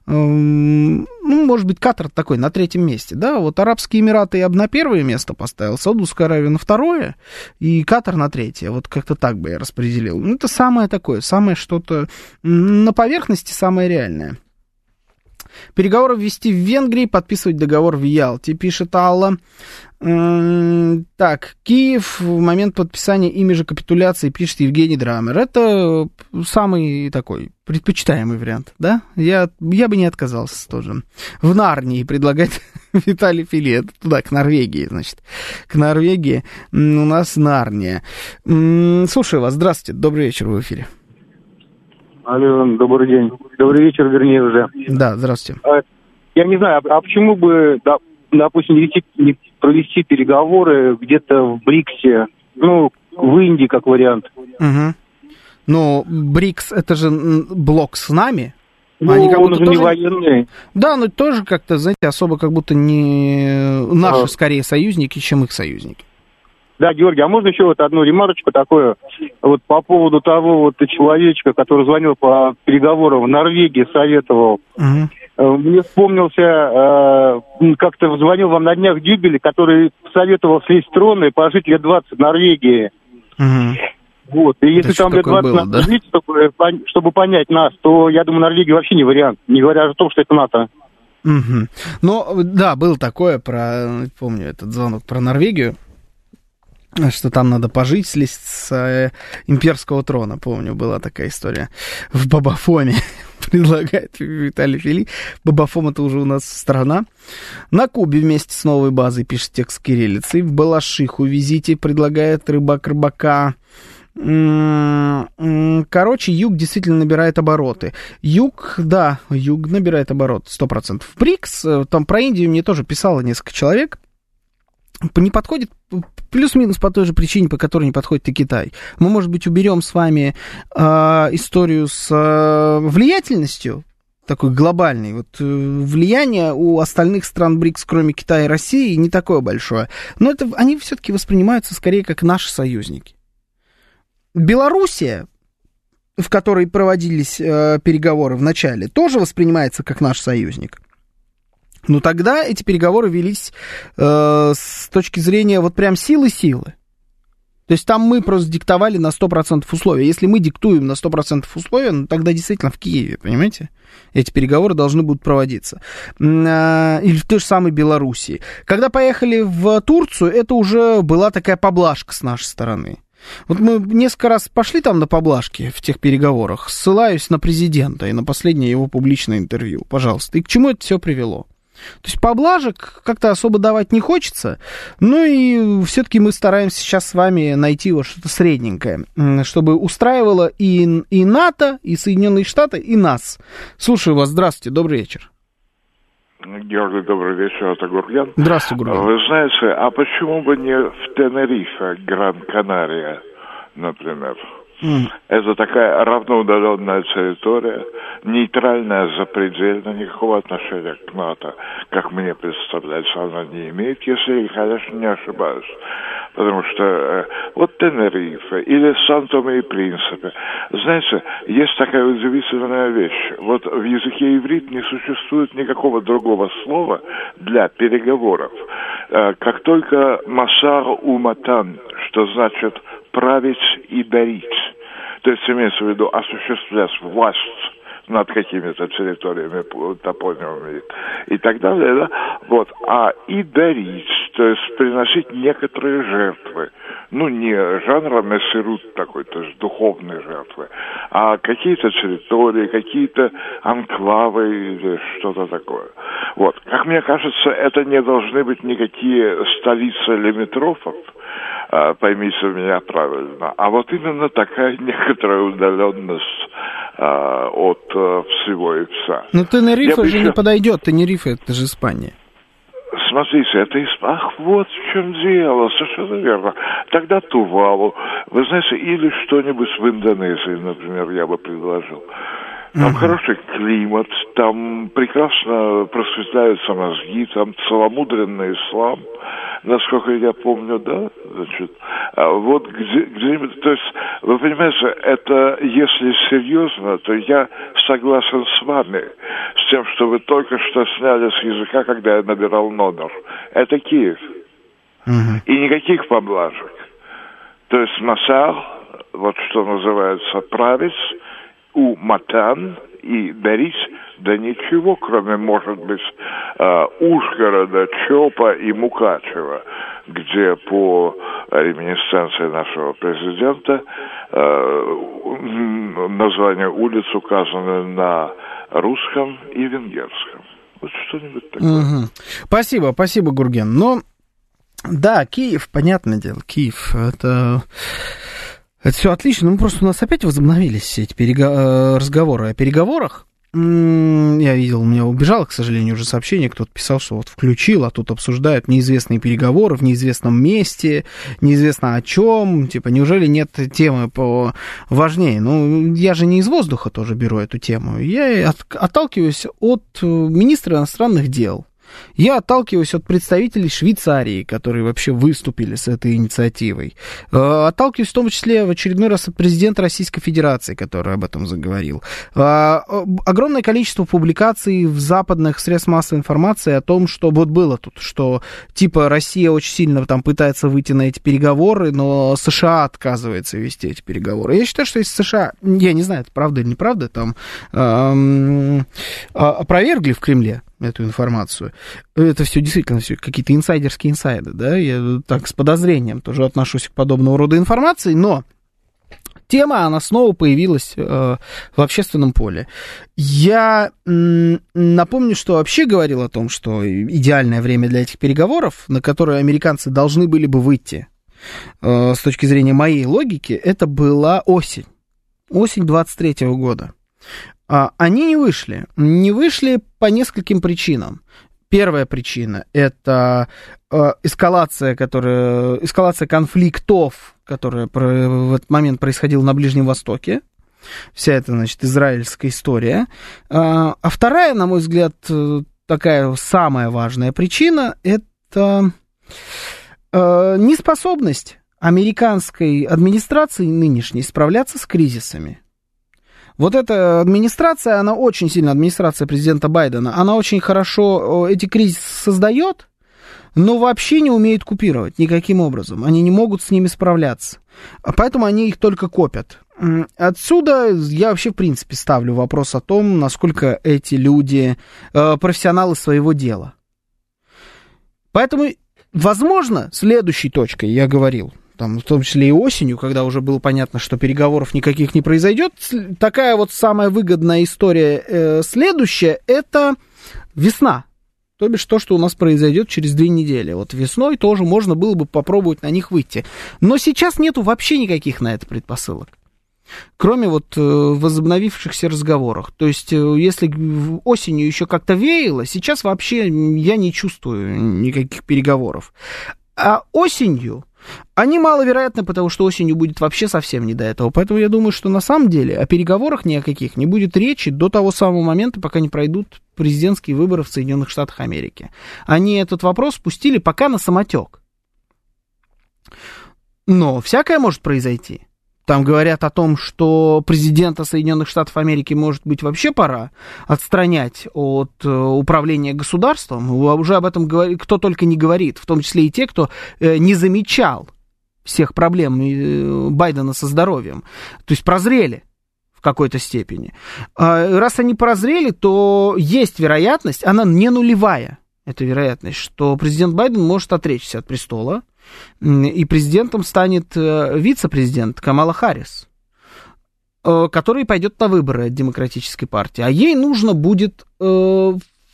ну, может быть, Катар такой на третьем месте, да, вот Арабские Эмираты я бы на первое место поставил, Саудовская Аравия на второе, и Катар на третье, вот как-то так бы я распределил. Ну, это самое такое, самое что-то на поверхности, самое реальное. Переговоры ввести в Венгрии, подписывать договор в Ялте, пишет Алла. Так, Киев в момент подписания ими же капитуляции, пишет Евгений Драмер. Это самый такой предпочитаемый вариант, да? Я бы не отказался тоже. В Нарнии предлагает Виталий Филе. Туда, к Норвегии, значит. К Норвегии у нас Нарния. Слушаю вас. Здравствуйте. Добрый вечер, вы в эфире. Алло, добрый день. Добрый вечер, вернее, уже. Да, здравствуйте. Я не знаю, а почему бы, допустим, не провести переговоры где-то в БРИКСе, ну, в Индии, как вариант. Угу. Ну, БРИКС, это же блок с нами. Ну, они как он будто же тоже... не военный. Да, но тоже как-то, знаете, особо как будто не наши, скорее, союзники, чем их союзники. Да, Георгий, а можно еще вот одну ремарочку такую, вот по поводу того вот человечка, который звонил по переговорам в Норвегии, советовал. Угу. Мне вспомнился, как-то звонил вам на днях Дюбель, который советовал слезть с трона и пожить лет 20 в Норвегии. Угу. Вот, и если там лет 20 было, да? Жить, чтобы понять нас, то, я думаю, Норвегия вообще не вариант, не говоря о том, что это НАТО. Угу. Ну, да, было такое, помню этот звонок про Норвегию. Что там надо пожить, слезть с имперского трона. Помню, была такая история. В Бабафоме предлагает Виталий Фили. Бабафом — это уже у нас страна. На Кубе вместе с новой базой, пишет текст кириллицей. В Балашиху визите, предлагает рыбак рыбака. Короче, юг действительно набирает обороты. Юг, да, юг набирает обороты, 100%. В БРИКС, там про Индию мне тоже писало несколько человек, не подходит плюс-минус по той же причине, по которой не подходит и Китай. Мы, может быть, уберем с вами историю с влиятельностью, такой глобальной. Вот, влияние у остальных стран БРИКС, кроме Китая и России, не такое большое. Но это, они все-таки воспринимаются скорее как наши союзники. Белоруссия, в которой проводились переговоры в начале, тоже воспринимается как наш союзник. Но тогда эти переговоры велись с точки зрения вот прям силы-силы. То есть там мы просто диктовали на 100% условия. Если мы диктуем на 100% условия, ну, тогда действительно в Киеве, понимаете? Эти переговоры должны будут проводиться. Или в той же самой Белоруссии. Когда поехали в Турцию, это уже была такая поблажка с нашей стороны. Вот мы несколько раз пошли там на поблажки в тех переговорах, ссылаюсь на президента и на последнее его публичное интервью, пожалуйста. И к чему это все привело? То есть поблажек как-то особо давать не хочется, ну и все-таки мы стараемся сейчас с вами найти вот что-то средненькое, чтобы устраивало и НАТО, и Соединенные Штаты, и нас. Слушаю вас, здравствуйте, добрый вечер. Георгий, добрый вечер, это Гурген. Здравствуйте, Гурген. Вы знаете, а почему бы не в Тенерифе, Гран-Канария, например? Это такая равноудаленная территория, нейтральная, запредельно, никакого отношения к НАТО, как мне представляется, она не имеет, если я, конечно, не ошибаюсь. Потому что вот Тенерифе или Сан-Томе и Принсипе, знаете, есть такая удивительная вещь. Вот в языке иврит не существует никакого другого слова для переговоров, как только «масар уматан», что значит «править и дарить». То есть имеется в виду осуществлять власть над какими-то территориями, топонимами и так далее, да? Вот. А и дарить, то есть приносить некоторые жертвы. Ну, не жанром эсерут такой, то есть духовные жертвы, а какие-то территории, какие-то анклавы или что-то такое. Вот. Как мне кажется, это не должны быть никакие столицы лимитрофов, поймите меня правильно, а вот именно такая некоторая удаленность от всего и вся. Но Тенерифе же не подойдет, Тенерифе это же Испания. Смотрите, это Ах, вот в чем дело, совершенно верно. Тогда Тувалу, вы знаете, или что-нибудь в Индонезии, например, я бы предложил. Там хороший климат, там прекрасно просветляются мозги, там целомудренный ислам, насколько я помню, да, значит, вот где-нибудь, то есть, вы понимаете, это, если серьезно, то я согласен с вами, с тем, что вы только что сняли с языка, когда я набирал номер. Это Киев. И никаких поблажек. То есть Масар, вот что называется, правец, у Матан и дарить, да ничего, кроме, может быть, Ужгорода, Чопа и Мукачева, где по реминисценции нашего президента название улиц указано на русском и венгерском. Вот что-нибудь такое. Спасибо, спасибо, Гурген. Но, да, Киев, понятное дело, Киев, это все отлично, ну просто у нас опять возобновились все эти разговоры о переговорах. Я видел, у меня убежало, к сожалению, уже сообщение, кто-то писал, что вот включил, а тут обсуждают неизвестные переговоры в неизвестном месте, неизвестно о чем, типа, неужели нет темы поважнее? Ну, я же не из воздуха тоже беру эту тему, я отталкиваюсь от министра иностранных дел. Я отталкиваюсь от представителей Швейцарии, которые вообще выступили с этой инициативой. Отталкиваюсь в том числе в очередной раз от президента Российской Федерации, который об этом заговорил. Огромное количество публикаций в западных средствах массовой информации о том, что вот было тут, что типа Россия очень сильно там пытается выйти на эти переговоры, но США отказывается вести эти переговоры. Я считаю, что если США, я не знаю, это правда или неправда, там опровергли в Кремле эту информацию. Это все действительно все какие-то инсайдерские инсайды, да, я так с подозрением тоже отношусь к подобного рода информации, но тема, она снова появилась в общественном поле. Я напомню, что вообще говорил о том, что идеальное время для этих переговоров, на которые американцы должны были бы выйти, с точки зрения моей логики, это была осень. Осень 23 года. Они не вышли. Не вышли по нескольким причинам. Первая причина – это эскалация конфликтов, которая в этот момент происходила на Ближнем Востоке. Вся эта, значит, израильская история. А вторая, на мой взгляд, такая самая важная причина – это неспособность американской администрации нынешней справляться с кризисами. Вот эта администрация, она очень сильно, администрация президента Байдена, она очень хорошо эти кризисы создает, но вообще не умеет купировать никаким образом. Они не могут с ними справляться. Поэтому они их только копят. Отсюда я вообще, в принципе, ставлю вопрос о том, насколько эти люди профессионалы своего дела. Поэтому, возможно, следующей точкой я говорил, там, в том числе и осенью, когда уже было понятно, что переговоров никаких не произойдет. Такая вот самая выгодная история следующая – это весна. То бишь то, что у нас произойдет через 2 недели. Вот весной тоже можно было бы попробовать на них выйти. Но сейчас нету вообще никаких на это предпосылок. Кроме вот возобновившихся разговоров. То есть, если осенью еще как-то веяло, сейчас вообще я не чувствую никаких переговоров. А осенью Они маловероятны, потому что осенью будет вообще совсем не до этого. Поэтому я думаю, что на самом деле о переговорах ни о каких не будет речи до того самого момента, пока не пройдут президентские выборы в Соединенных Штатах Америки. Они этот вопрос спустили пока на самотек. Но всякое может произойти. Там говорят о том, что президента Соединенных Штатов Америки, может быть, вообще пора отстранять от управления государством. Уже об этом кто только не говорит, в том числе и те, кто не замечал всех проблем Байдена со здоровьем. То есть прозрели в какой-то степени. Раз они прозрели, то есть вероятность, она не нулевая, эта вероятность, что президент Байден может отречься от престола, и президентом станет вице-президент Камала Харрис, который пойдет на выборы от Демократической партии. А ей нужно будет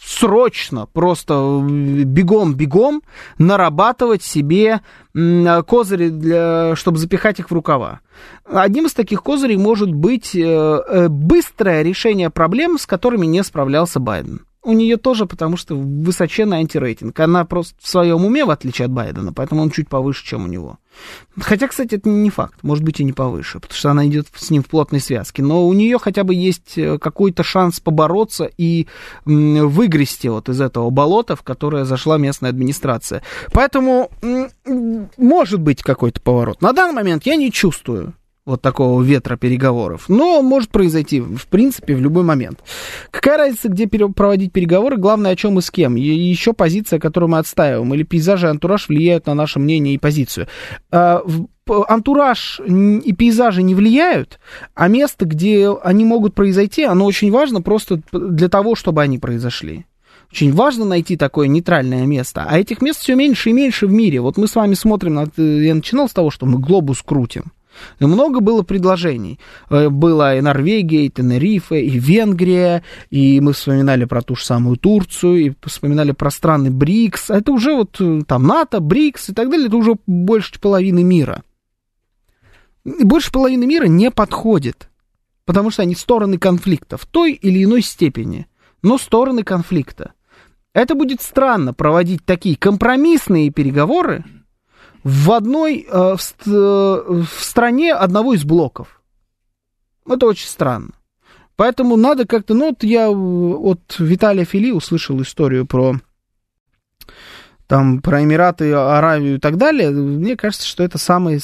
срочно, просто бегом-бегом нарабатывать себе козыри, чтобы запихать их в рукава. Одним из таких козырей может быть быстрое решение проблем, с которыми не справлялся Байден. У нее тоже, потому что высоченный антирейтинг. Она просто в своем уме, в отличие от Байдена, поэтому он чуть повыше, чем у него. Хотя, кстати, это не факт. Может быть, и не повыше, потому что она идет с ним в плотной связке. Но у нее хотя бы есть какой-то шанс побороться и выгрести вот из этого болота, в которое зашла местная администрация. Поэтому может быть какой-то поворот. На данный момент я не чувствую вот такого ветра переговоров. Но может произойти, в принципе, в любой момент. Какая разница, где проводить переговоры, главное, о чем и с кем. И еще позиция, которую мы отстаиваем, или пейзажи и антураж влияют на наше мнение и позицию. Антураж и пейзажи не влияют, а место, где они могут произойти, оно очень важно просто для того, чтобы они произошли. Очень важно найти такое нейтральное место. А этих мест все меньше и меньше в мире. Вот мы с вами смотрим, я начинал с того, что мы глобус крутим. И много было предложений. Была и Норвегия, и Тенерифе, и Венгрия, и мы вспоминали про ту же самую Турцию, и вспоминали про страны БРИКС. Это уже вот там НАТО, БРИКС и так далее, это уже больше половины мира. И больше половины мира не подходит, потому что они стороны конфликта в той или иной степени, но стороны конфликта. Это будет странно проводить такие компромиссные переговоры в стране одного из блоков. Это очень странно. Поэтому надо как-то... Ну, вот я от Виталия Фили услышал историю про Эмираты, Аравию и так далее. Мне кажется, что это самый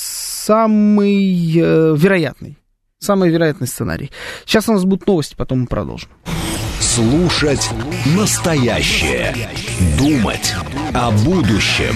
вероятный. Самый вероятный сценарий. Сейчас у нас будут новости, потом мы продолжим. Слушать настоящее. Думать о будущем.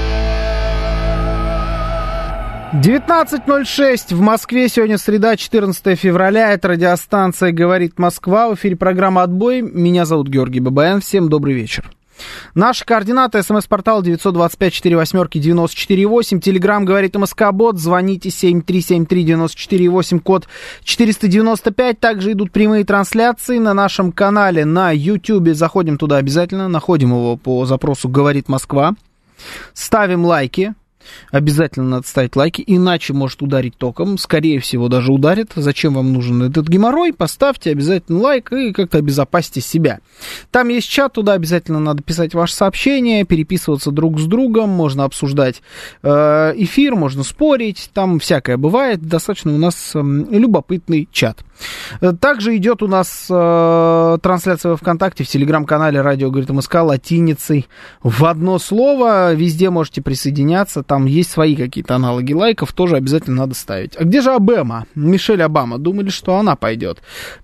19.06 в Москве. Сегодня среда, 14 февраля. Это радиостанция «Говорит Москва». В эфире программа «Отбой». Меня зовут Георгий Бабаян. Всем добрый вечер. Наши координаты. СМС-портал 925-48-94-8. Телеграмм «Говорит Москва-бот». Звоните 7373-94-8, код 495. Также идут прямые трансляции на нашем канале на YouTube. Заходим туда обязательно. Находим его по запросу «Говорит Москва». Ставим лайки. Обязательно надо ставить лайки, иначе может ударить током, скорее всего даже ударит. Зачем вам нужен этот геморрой? Поставьте обязательно лайк и как-то обезопасьте себя. Там есть чат, туда обязательно надо писать ваши сообщения, переписываться друг с другом, можно обсуждать эфир, можно спорить, там всякое бывает. Достаточно у нас любопытный чат. Также идет у нас трансляция во ВКонтакте, в телеграм-канале «Радио Говорит МСК» латиницей в одно слово. Везде можете присоединяться, там есть свои какие-то аналоги лайков, тоже обязательно надо ставить. А где же Обама? Мишель Обама. Думали, что она пойдет.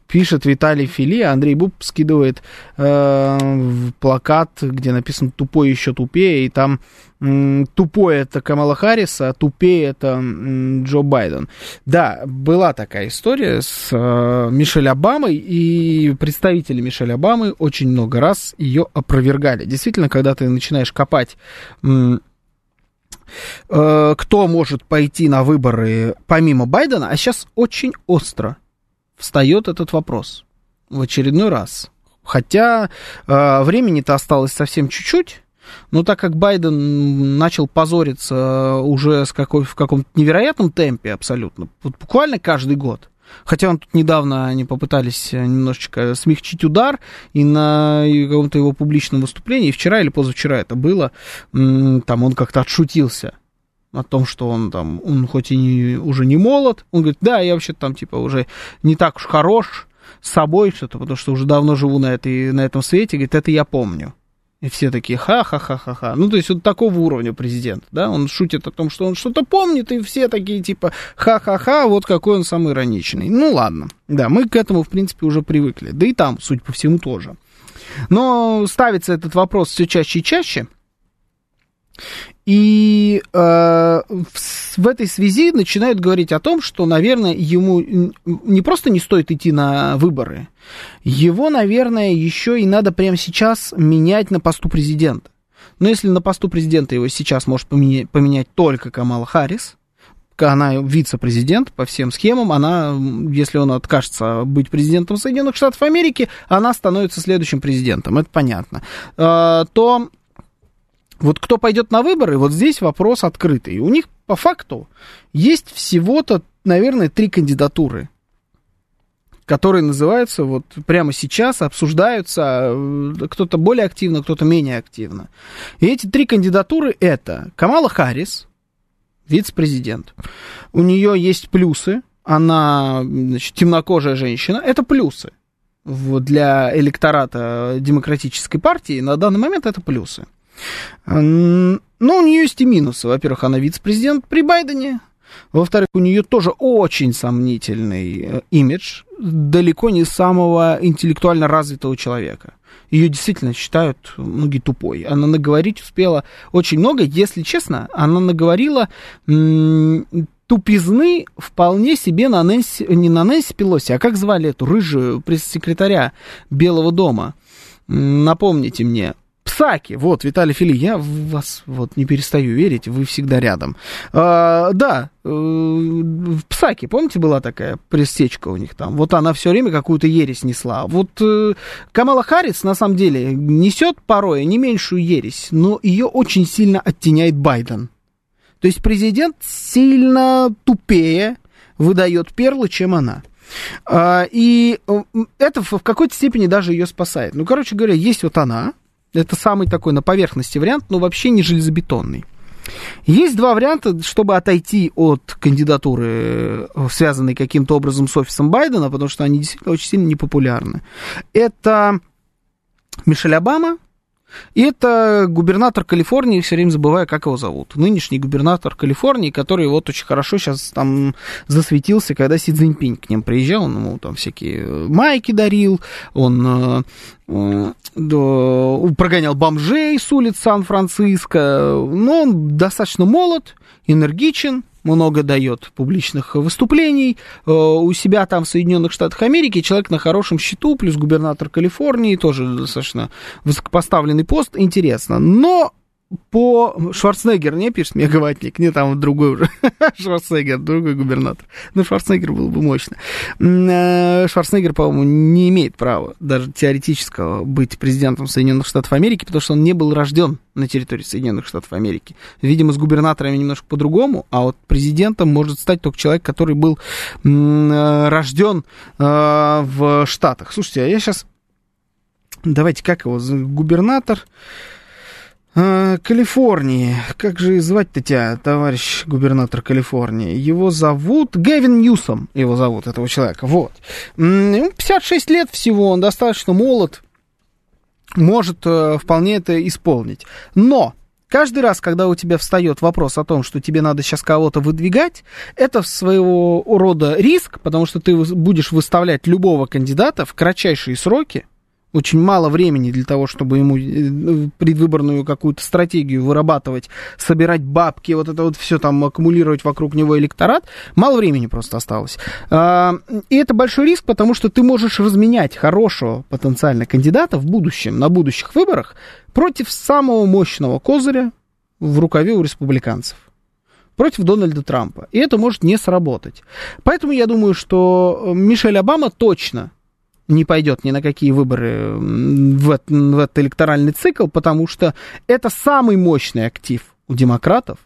Пишет Виталий Фили, Андрей Буб скидывает плакат, где написано «Тупой еще тупее», и там тупой это Камала Харрис, а тупее это Джо Байден. Да, была такая история с Мишель Обамой, и представители Мишель Обамы очень много раз ее опровергали. Действительно, когда ты начинаешь копать... кто может пойти на выборы помимо Байдена, а сейчас очень остро встает этот вопрос в очередной раз. Хотя времени-то осталось совсем чуть-чуть, но так как Байден начал позориться уже в каком-то невероятном темпе абсолютно, буквально каждый год, хотя он тут недавно, они попытались немножечко смягчить удар, и на каком-то его публичном выступлении, вчера или позавчера это было, там он как-то отшутился о том, что он там, он хоть и не, уже не молод, он говорит, да, я вообще-то там типа уже не так уж хорош с собой что-то, потому что уже давно живу на этом свете, говорит, это я помню. И все такие ха-ха-ха-ха-ха. Ну, то есть вот такого уровня президент, да, он шутит о том, что он что-то помнит, и все такие типа ха-ха-ха, вот какой он самый ироничный. Ну, ладно, да, мы к этому, в принципе, уже привыкли, да и там, судя по всему, тоже. Но ставится этот вопрос все чаще и чаще, и в этой связи начинают говорить о том, что, наверное, ему не просто не стоит идти на выборы, его, наверное, еще и надо прямо сейчас менять на посту президента. Но если на посту президента его сейчас может поменять только Камала Харрис, она вице-президент по всем схемам, она, если он откажется быть президентом Соединенных Штатов Америки, она становится следующим президентом, это понятно, то... Вот кто пойдет на выборы, вот здесь вопрос открытый. У них по факту есть всего-то, наверное, 3 кандидатуры, которые называются вот прямо сейчас, обсуждаются, кто-то более активно, кто-то менее активно. И эти 3 кандидатуры это Камала Харрис, вице-президент. У нее есть плюсы, она, значит, темнокожая женщина, это плюсы. Для электората демократической партии на данный момент это плюсы. Но у нее есть и минусы. Во-первых, она вице-президент при Байдене. Во-вторых, у нее тоже очень сомнительный имидж, далеко не самого интеллектуально развитого человека. Ее действительно считают многие тупой. Она наговорить успела очень много. Если честно, она наговорила тупизны вполне себе на Нэнси, не на Нэнси Пелоси, а как звали эту рыжую пресс-секретаря Белого дома? Напомните мне. Псаки, вот, Виталий Фили, я в вас вот не перестаю верить, вы всегда рядом. Да, Псаки, помните, была такая пресечка у них там? Вот она все время какую-то ересь несла. Вот Камала Харрис, на самом деле, несет порой не меньшую ересь, но ее очень сильно оттеняет Байден. То есть президент сильно тупее выдает перлы, чем она. И это в какой-то степени даже ее спасает. Ну, короче говоря, есть вот она. Это самый такой на поверхности вариант, но вообще не железобетонный. Есть 2 варианта, чтобы отойти от кандидатуры, связанной каким-то образом с офисом Байдена, потому что они действительно очень сильно непопулярны. Это Мишель Обама и это губернатор Калифорнии, все время забываю, как его зовут. Нынешний губернатор Калифорнии, который вот очень хорошо сейчас там засветился, когда Си Цзиньпинь к ним приезжал, он ему там всякие майки дарил, он... прогонял бомжей с улиц Сан-Франциско, но он достаточно молод, энергичен, много дает публичных выступлений, у себя там в Соединенных Штатах Америки, человек на хорошем счету, плюс губернатор Калифорнии, тоже достаточно высокопоставленный пост, интересно, но по... Шварценеггер не пишет мне говорник, не, там другой уже, Шварценеггер, другой губернатор, но Шварценеггер было бы мощно. Шварценеггер, по-моему, не имеет права даже теоретического быть президентом Соединенных Штатов Америки, потому что он не был рожден на территории Соединенных Штатов Америки. Видимо, с губернаторами немножко по-другому, а вот президентом может стать только человек, который был рожден в Штатах. Слушайте, а я сейчас... Давайте, как его? Губернатор... Калифорнии. Как же звать-то тебя, товарищ губернатор Калифорнии? Его зовут... Гэвин Ньюсом его зовут, этого человека. Вот. 56 лет всего, он достаточно молод, может вполне это исполнить. Но каждый раз, когда у тебя встает вопрос о том, что тебе надо сейчас кого-то выдвигать, это своего рода риск, потому что ты будешь выставлять любого кандидата в кратчайшие сроки, очень мало времени для того, чтобы ему предвыборную какую-то стратегию вырабатывать, собирать бабки, вот это вот все там аккумулировать вокруг него электорат. Мало времени просто осталось. И это большой риск, потому что ты можешь разменять хорошего потенциально кандидата в будущем, на будущих выборах, против самого мощного козыря в рукаве у республиканцев. против Дональда Трампа. И это может не сработать. Поэтому я думаю, что Мишель Обама точно не пойдет ни на какие выборы в этот электоральный цикл, потому что это самый мощный актив у демократов.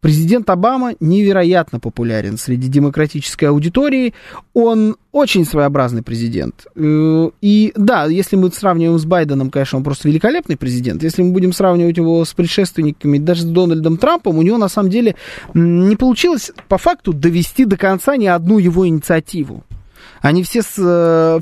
Президент Обама невероятно популярен среди демократической аудитории. Он очень своеобразный президент. И да, если мы сравниваем с Байденом, конечно, он просто великолепный президент. Если мы будем сравнивать его с предшественниками, даже с Дональдом Трампом, у него на самом деле не получилось по факту довести до конца ни одну его инициативу. Они все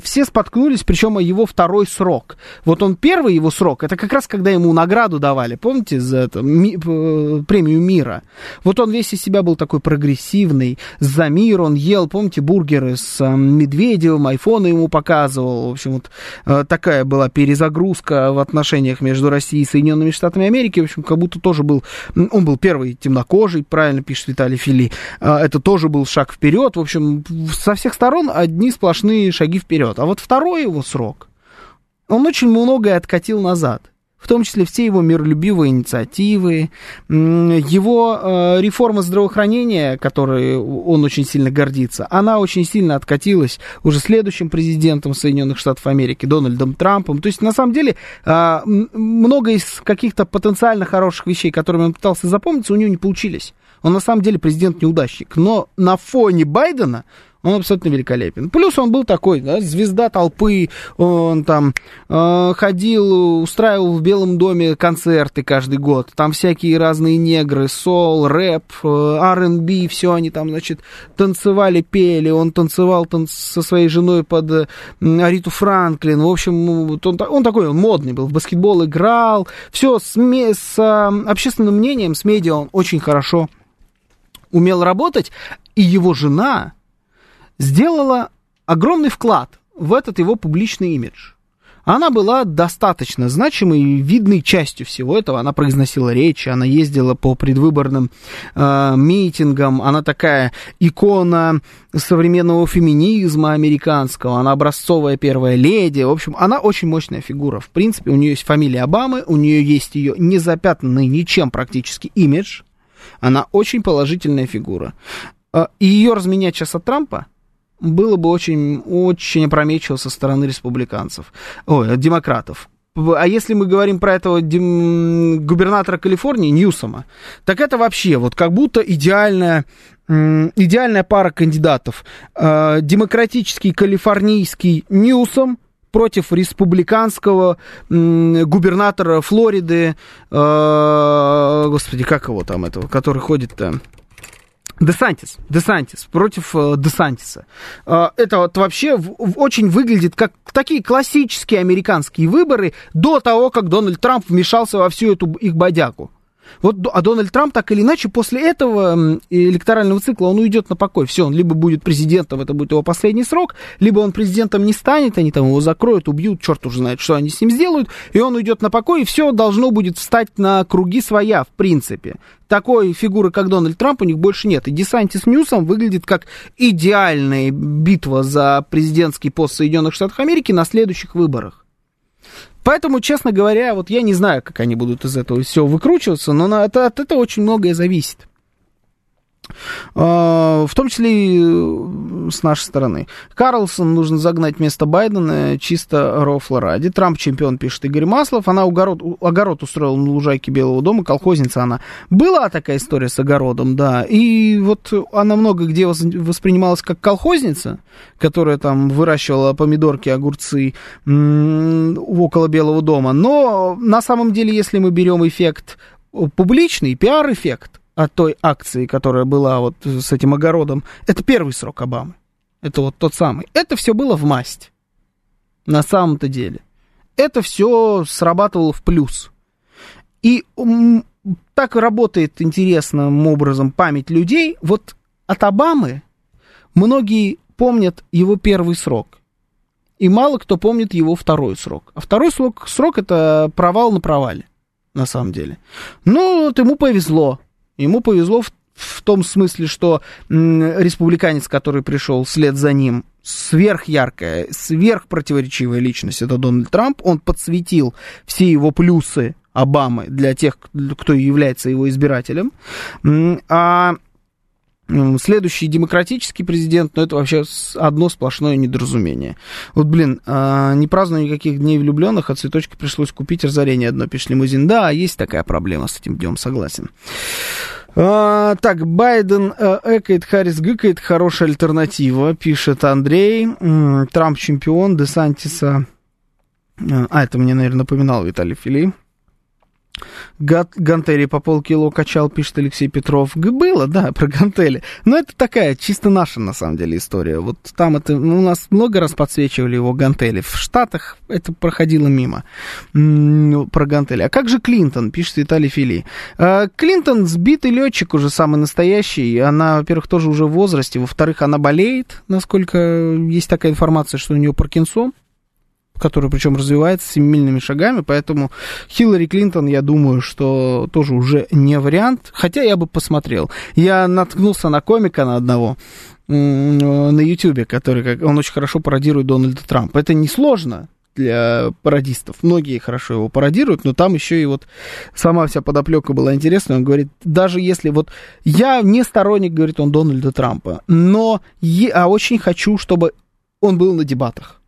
споткнулись, причем его второй срок. Вот он первый его срок, это как раз когда ему награду давали, помните, за это, премию мира. Вот он весь из себя был такой прогрессивный, за мир он ел, помните, бургеры с Медведевым, айфоны ему показывал. В общем, вот такая была перезагрузка в отношениях между Россией и Соединенными Штатами Америки. В общем, как будто тоже был, он был первый темнокожий, правильно пишет Виталий Фили. Это тоже был шаг вперед. В общем, со всех сторон одни сплошные шаги вперед. А вот второй его срок, он очень многое откатил назад. В том числе все его миролюбивые инициативы, его реформа здравоохранения, которой он очень сильно гордится, она очень сильно откатилась уже следующим президентом Соединенных Штатов Америки, Дональдом Трампом. То есть, на самом деле, много из каких-то потенциально хороших вещей, которыми он пытался запомниться, у него не получились. Он, на самом деле, президент-неудачник. Но на фоне Байдена он абсолютно великолепен. Плюс он был такой, да, звезда толпы, он там ходил, устраивал в Белом доме концерты каждый год, там всякие разные негры, сол, рэп, R&B, все они там, значит, танцевали, пели, он танцевал со своей женой под Ариту Франклин, в общем, он такой, он модный был, в баскетбол играл, все с общественным мнением, с медиа он очень хорошо умел работать, и его жена сделала огромный вклад в этот его публичный имидж. Она была достаточно значимой и видной частью всего этого. Она произносила речи, она ездила по предвыборным митингам, она такая икона современного феминизма американского, она образцовая первая леди. В общем, она очень мощная фигура. В принципе, у нее есть фамилия Обамы, у нее есть ее незапятнанный ничем практически имидж. Она очень положительная фигура. И ее разменять сейчас от Трампа было бы очень опрометчиво со стороны республиканцев, ой, демократов. А если мы говорим про этого губернатора Калифорнии, Ньюсома, так это вообще вот как будто идеальная пара кандидатов. Демократический калифорнийский Ньюсом против республиканского губернатора Флориды, господи, как его там этого, который ходит-то... Десантис против Десантиса. Это вот вообще очень выглядит как такие классические американские выборы до того, как Дональд Трамп вмешался во всю эту их бодягу. Вот, а Дональд Трамп так или иначе после этого электорального цикла он уйдет на покой. Все, он либо будет президентом, это будет его последний срок, либо он президентом не станет, они там его закроют, убьют, черт уже знает, что они с ним сделают, и он уйдет на покой, и все должно будет встать на круги своя, в принципе. Такой фигуры, как Дональд Трамп, у них больше нет. И Десантис Ньюсом выглядит как идеальная битва за президентский пост Соединенных Штатов Америки на следующих выборах. Поэтому, честно говоря, вот я не знаю, как они будут из этого всего выкручиваться, но от этого очень многое зависит. В том числе и с нашей стороны. Карлсон нужно загнать вместо Байдена чисто рофла ради. Трамп чемпион, пишет Игорь Маслов. Она огород устроила на лужайке Белого дома, колхозница она. Была такая история с огородом, да. И вот она много где воспринималась как колхозница, которая там выращивала помидорки, огурцы около Белого дома. Но на самом деле, если мы берем эффект публичный, пиар-эффект, от той акции, которая была вот с этим огородом, это первый срок Обамы. Это вот тот самый. Это все было в масть. На самом-то деле. Это все срабатывало в плюс. И так работает интересным образом память людей. Вот от Обамы многие помнят его первый срок. И мало кто помнит его второй срок. А второй срок это провал на провале. На самом деле. Ну, вот ему повезло. Ему повезло в том смысле, что республиканец, который пришел вслед за ним, сверхяркая, сверхпротиворечивая личность, это Дональд Трамп, он подсветил все его плюсы Обамы для тех, кто является его избирателем. А следующий демократический президент, но это вообще одно сплошное недоразумение. Вот, блин, не праздную никаких дней влюбленных, а цветочки пришлось купить, разорение одно, пишет Лимузин. Да, есть такая проблема с этим днем, согласен. Так, Байден экает, Харрис гыкает, хорошая альтернатива, пишет Андрей. Трамп чемпион, Десантиса... А, это мне, наверное, напоминал Виталий Филий. Гантели по полкило качал, пишет Алексей Петров. Было, да, про гантели. Но это такая чисто наша, на самом деле, история. Вот там это... У нас много раз подсвечивали его гантели. В Штатах это проходило мимо. Про гантели. А как же Клинтон, пишет Виталий Филий. Клинтон сбитый летчик уже самый настоящий. Она, во-первых, тоже уже в возрасте. Во-вторых, она болеет, насколько есть такая информация, что у нее Паркинсон, который, причем, развивается семимильными шагами, поэтому Хиллари Клинтон, я думаю, что тоже уже не вариант, хотя я бы посмотрел. Я наткнулся на комика на одного на Ютубе, который, он очень хорошо пародирует Дональда Трампа. Это несложно для пародистов. Многие хорошо его пародируют, но там еще и вот сама вся подоплека была интересная. Он говорит, даже если вот... Я не сторонник, говорит он, Дональда Трампа, но я очень хочу, чтобы он был на дебатах.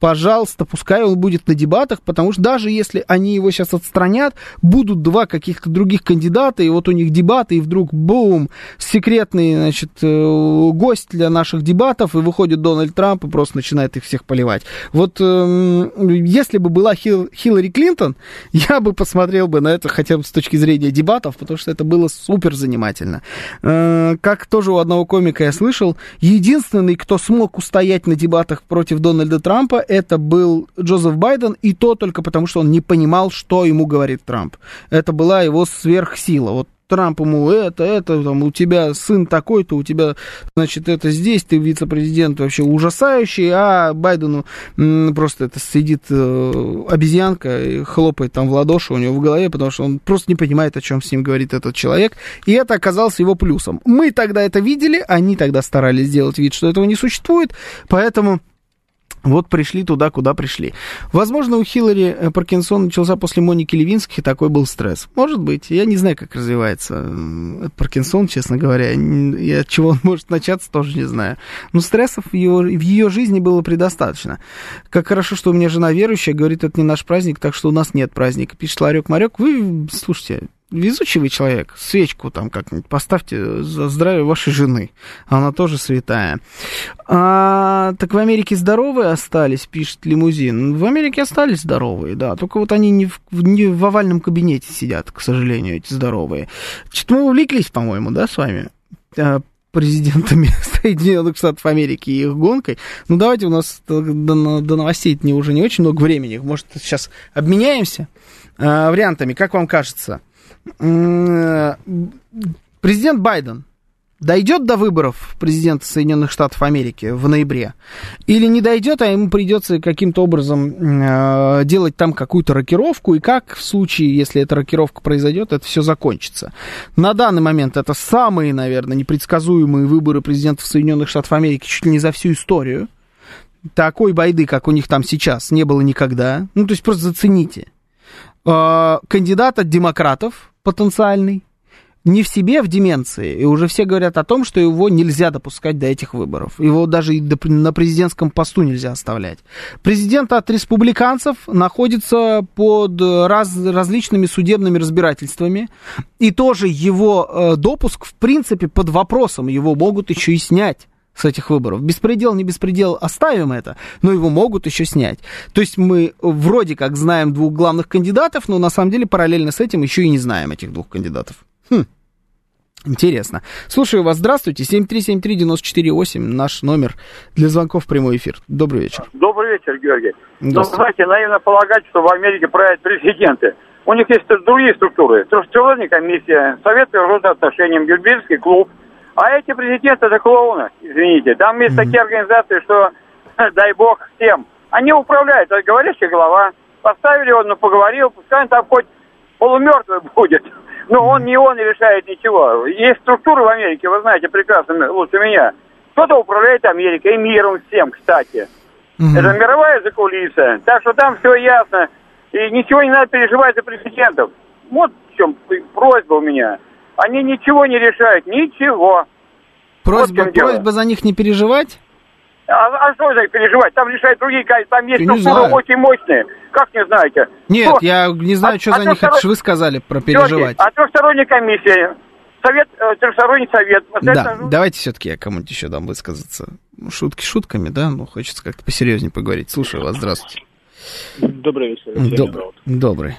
Пожалуйста, пускай он будет на дебатах, потому что даже если они его сейчас отстранят, будут два каких-то других кандидата, и вот у них дебаты, и вдруг, бум, секретный, значит, гость для наших дебатов, и выходит Дональд Трамп и просто начинает их всех поливать. Вот если бы была Хиллари Клинтон, я бы посмотрел бы на это хотя бы с точки зрения дебатов, потому что это было супер занимательно. Как тоже у одного комика я слышал, единственный, кто смог устоять на дебатах против Дональда Трампа, это был Джозеф Байден, и то только потому, что он не понимал, что ему говорит Трамп. Это была его сверхсила. Вот Трамп ему это, там, у тебя сын такой-то, у тебя, значит, это здесь, ты вице-президент вообще ужасающий, а Байдену просто это сидит обезьянка и хлопает там в ладоши у него в голове, потому что он просто не понимает, о чем с ним говорит этот человек, и это оказалось его плюсом. Мы тогда это видели, они тогда старались сделать вид, что этого не существует, поэтому... Вот пришли туда, куда пришли. Возможно, у Хиллари Паркинсон начался после Моники Левинских, и такой был стресс. Может быть. Я не знаю, как развивается Паркинсон, честно говоря. И от чего он может начаться, тоже не знаю. Но стрессов в ее жизни было предостаточно. Как хорошо, что у меня жена верующая, говорит, это не наш праздник, так что у нас нет праздника. Пишет Ларек-Марек. Вы, слушайте... Везучий вы человек, свечку там как-нибудь поставьте за здравие вашей жены. Она тоже святая. Так в Америке здоровые остались, пишет Лимузин. В Америке остались здоровые, да. Только вот они не в овальном кабинете сидят, к сожалению, эти здоровые. Что-то мы увлеклись, по-моему, да, с вами? Президентами Соединенных Штатов Америки и их гонкой. Ну, давайте у нас до новостей уже не очень много времени. Может, сейчас обменяемся вариантами, как вам кажется? Президент Байден дойдет до выборов президента Соединенных Штатов Америки в ноябре или не дойдет, а ему придется каким-то образом делать там какую-то рокировку, и как в случае, если эта рокировка произойдет, это все закончится. На данный момент это самые, наверное, непредсказуемые выборы президента Соединенных Штатов Америки чуть ли не за всю историю. Такой байды, как у них там сейчас, не было никогда. Ну, то есть просто зацените. Кандидат от демократов потенциальный, не в себе, в деменции. И уже все говорят о том, что его нельзя допускать до этих выборов. Его даже и на президентском посту нельзя оставлять. Президент от республиканцев находится под различными судебными разбирательствами. И тоже его допуск, в принципе, под вопросом. Его могут еще и снять с этих выборов. Беспредел, не беспредел, оставим это, но его могут еще снять. То есть мы вроде как знаем двух главных кандидатов, но на самом деле параллельно с этим еще и не знаем этих двух кандидатов. Интересно. Слушаю вас, здравствуйте, 7373-94-8, наш номер для звонков в прямой эфир. Добрый вечер. Добрый вечер, Георгий. Ну, знаете, наивно полагать, что в Америке правят президенты. У них есть другие структуры. Трудовая комиссия, Совет по международным отношениям, Гельбельский клуб. А эти президенты — это клоуны, извините. Там есть такие организации, что, дай бог, всем. Они управляют, говорящая голова. Поставили он, ну, поговорил, пускай он там хоть полумертвый будет. Но он не решает ничего. Есть структуры в Америке, вы знаете прекрасно, лучше меня. Кто-то управляет Америкой и миром всем, кстати. Это мировая закулиса. Так что там все ясно. И ничего не надо переживать за президентов. Вот в чем просьба у меня. Они ничего не решают, ничего. Просьба за них не переживать? А что за них переживать? Там решают другие, там есть структуры очень мощные. Как не знаете? Нет, что? Я не знаю, что за них. Это вы сказали про переживать. А трехсторонняя комиссия, трехсторонний совет. Да, давайте все-таки я кому-нибудь еще дам высказаться. Шутки шутками, да? Но хочется как-то посерьезнее поговорить. Слушаю вас, здравствуйте. Добрый вечер. Добрый.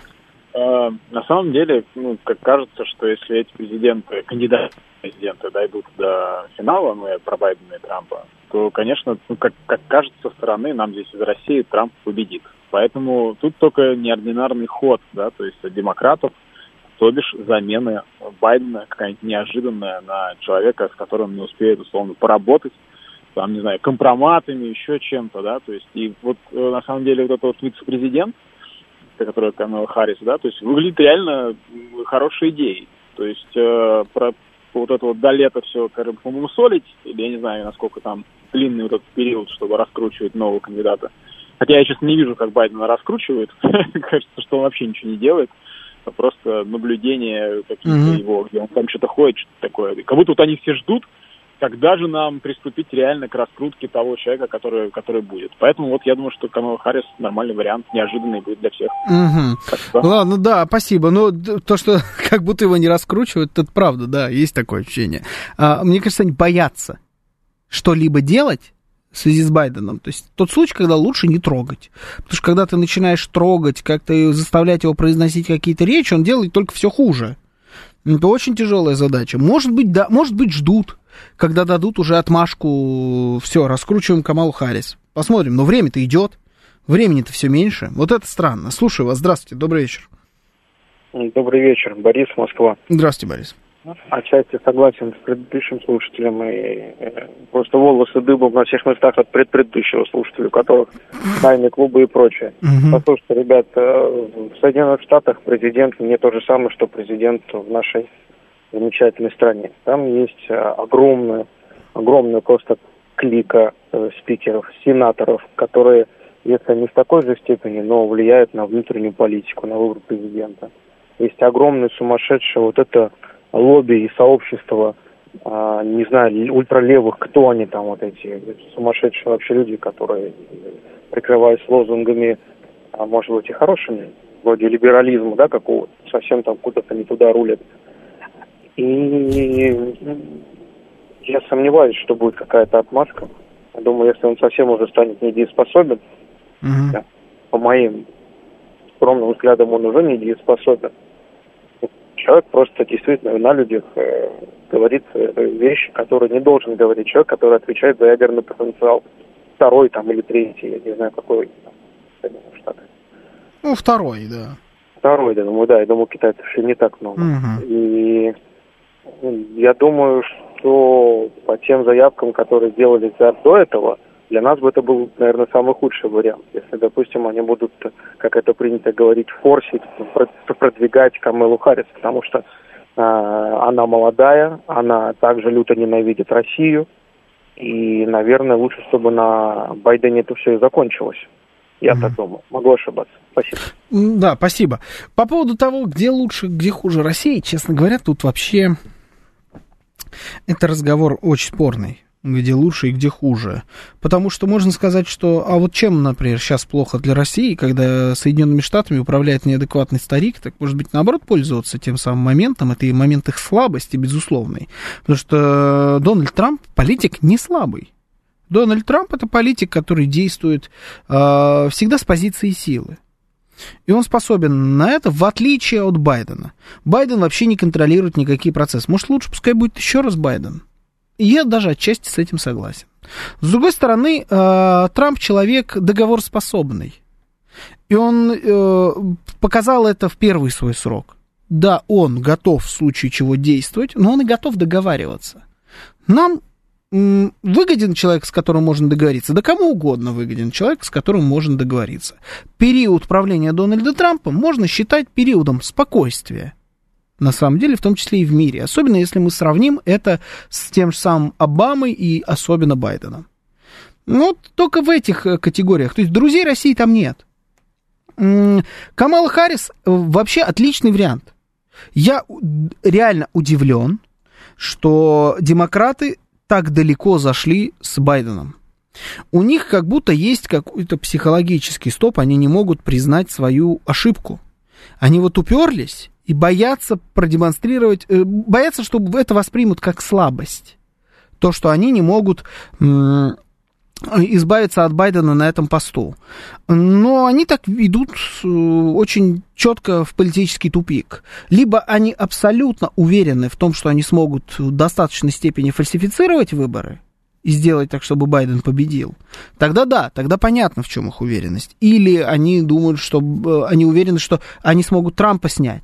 На самом деле, как кажется, что если эти кандидаты в президенты дойдут до финала, про Байдена и Трампа, то, конечно, как кажется со стороны, нам здесь из России Трамп победит. Поэтому тут только неординарный ход, да, то есть от демократов, то бишь замена Байдена какая-нибудь неожиданная на человека, с которым не успеют, условно, поработать, там, не знаю, компроматами, еще чем-то, да, то есть, и вот, на самом деле, вот этот вот вице-президент, который Камала Харрис, да, то есть выглядит реально хорошей идеей. То есть про вот это вот до лета все, по-моему, солить, или я не знаю, насколько там длинный вот этот период, чтобы раскручивать нового кандидата. Хотя я, честно, не вижу, как Байдена раскручивает. Кажется, что он вообще ничего не делает. Просто наблюдение какие-то его, где он там что-то ходит, что-то такое. Как будто вот они все ждут, когда же нам приступить реально к раскрутке того человека, который будет. Поэтому вот я думаю, что Камала Харрис нормальный вариант, неожиданный будет для всех. Угу. Ладно, да, спасибо. Но то, что как будто его не раскручивают, это правда, да, есть такое ощущение. Мне кажется, они боятся что-либо делать в связи с Байденом. То есть тот случай, когда лучше не трогать. Потому что когда ты начинаешь трогать, как-то заставлять его произносить какие-то речи, он делает только все хуже. Это очень тяжелая задача. Может быть, да, может быть, ждут, когда дадут уже отмашку, все, раскручиваем Камалу Харрис. Посмотрим, но время-то идет, времени-то все меньше. Вот это странно. Слушаю вас, здравствуйте, добрый вечер. Добрый вечер, Борис, Москва. Здравствуйте, Борис. Отчасти согласен с предыдущим слушателем, и просто волосы дыбом на всех местах от предыдущего слушателя, у которых тайные клубы и прочее. Послушайте, ребят, в Соединенных Штатах президент не то же самое, что президент в нашей замечательной стране. Там есть огромная просто клика спикеров, сенаторов, которые, если не в такой же степени, но влияют на внутреннюю политику, на выбор президента. Есть огромное сумасшедшее вот это лобби и сообщество, не знаю, ультралевых, кто они там, вот эти сумасшедшие вообще люди, которые, прикрываясь лозунгами, может быть, и хорошими, вроде либерализма, да, какого-то, совсем там куда-то не туда рулят. И я сомневаюсь, что будет какая-то отмазка. Думаю, если он совсем уже станет недееспособен, да, по моим скромным взглядам, он уже недееспособен. Человек просто действительно на людях говорит вещи, которые не должен говорить человек, который отвечает за ядерный потенциал. Второй там или третий, я не знаю, какой там в Соединенных Штатах. Второй, да, думаю, да, я думаю, китайцев еще не так много. И я думаю, что по тем заявкам, которые делались до этого, для нас бы это был, наверное, самый худший вариант. Если, допустим, они будут, как это принято говорить, форсить, продвигать Камалу Харрис, потому что она молодая, она также люто ненавидит Россию, и, наверное, лучше, чтобы на Байдене это все и закончилось. Я так думаю. Могу ошибаться. Спасибо. Да, спасибо. По поводу того, где лучше, где хуже России, честно говоря, тут вообще это разговор очень спорный. Где лучше и где хуже. Потому что можно сказать, что... А вот чем, например, сейчас плохо для России, когда Соединенными Штатами управляет неадекватный старик, так, может быть, наоборот, пользоваться тем самым моментом. Это и момент их слабости, безусловный. Потому что Дональд Трамп политик не слабый. Дональд Трамп — это политик, который действует всегда с позиции силы. И он способен на это, в отличие от Байдена. Байден вообще не контролирует никакие процессы. Может, лучше пускай будет еще раз Байден. И я даже отчасти с этим согласен. С другой стороны, Трамп человек договороспособный. И он показал это в первый свой срок. Да, он готов в случае чего действовать, но он и готов договариваться. Нам выгоден человек, с которым можно договориться. Да кому угодно выгоден человек, с которым можно договориться. Период правления Дональда Трампа можно считать периодом спокойствия. На самом деле, в том числе и в мире. Особенно, если мы сравним это с тем же самым Обамой и особенно Байденом. Ну, только в этих категориях. То есть, друзей России там нет. Камала Харрис вообще отличный вариант. Я реально удивлен, что демократы так далеко зашли с Байденом. У них как будто есть какой-то психологический стоп, они не могут признать свою ошибку. Они вот уперлись и боятся продемонстрировать, боятся, что это воспримут как слабость. То, что они не могут избавиться от Байдена на этом посту. Но они так идут очень четко в политический тупик. Либо они абсолютно уверены в том, что они смогут в достаточной степени фальсифицировать выборы и сделать так, чтобы Байден победил. Тогда да, тогда понятно, в чем их уверенность. Или они думают, что они уверены, что они смогут Трампа снять.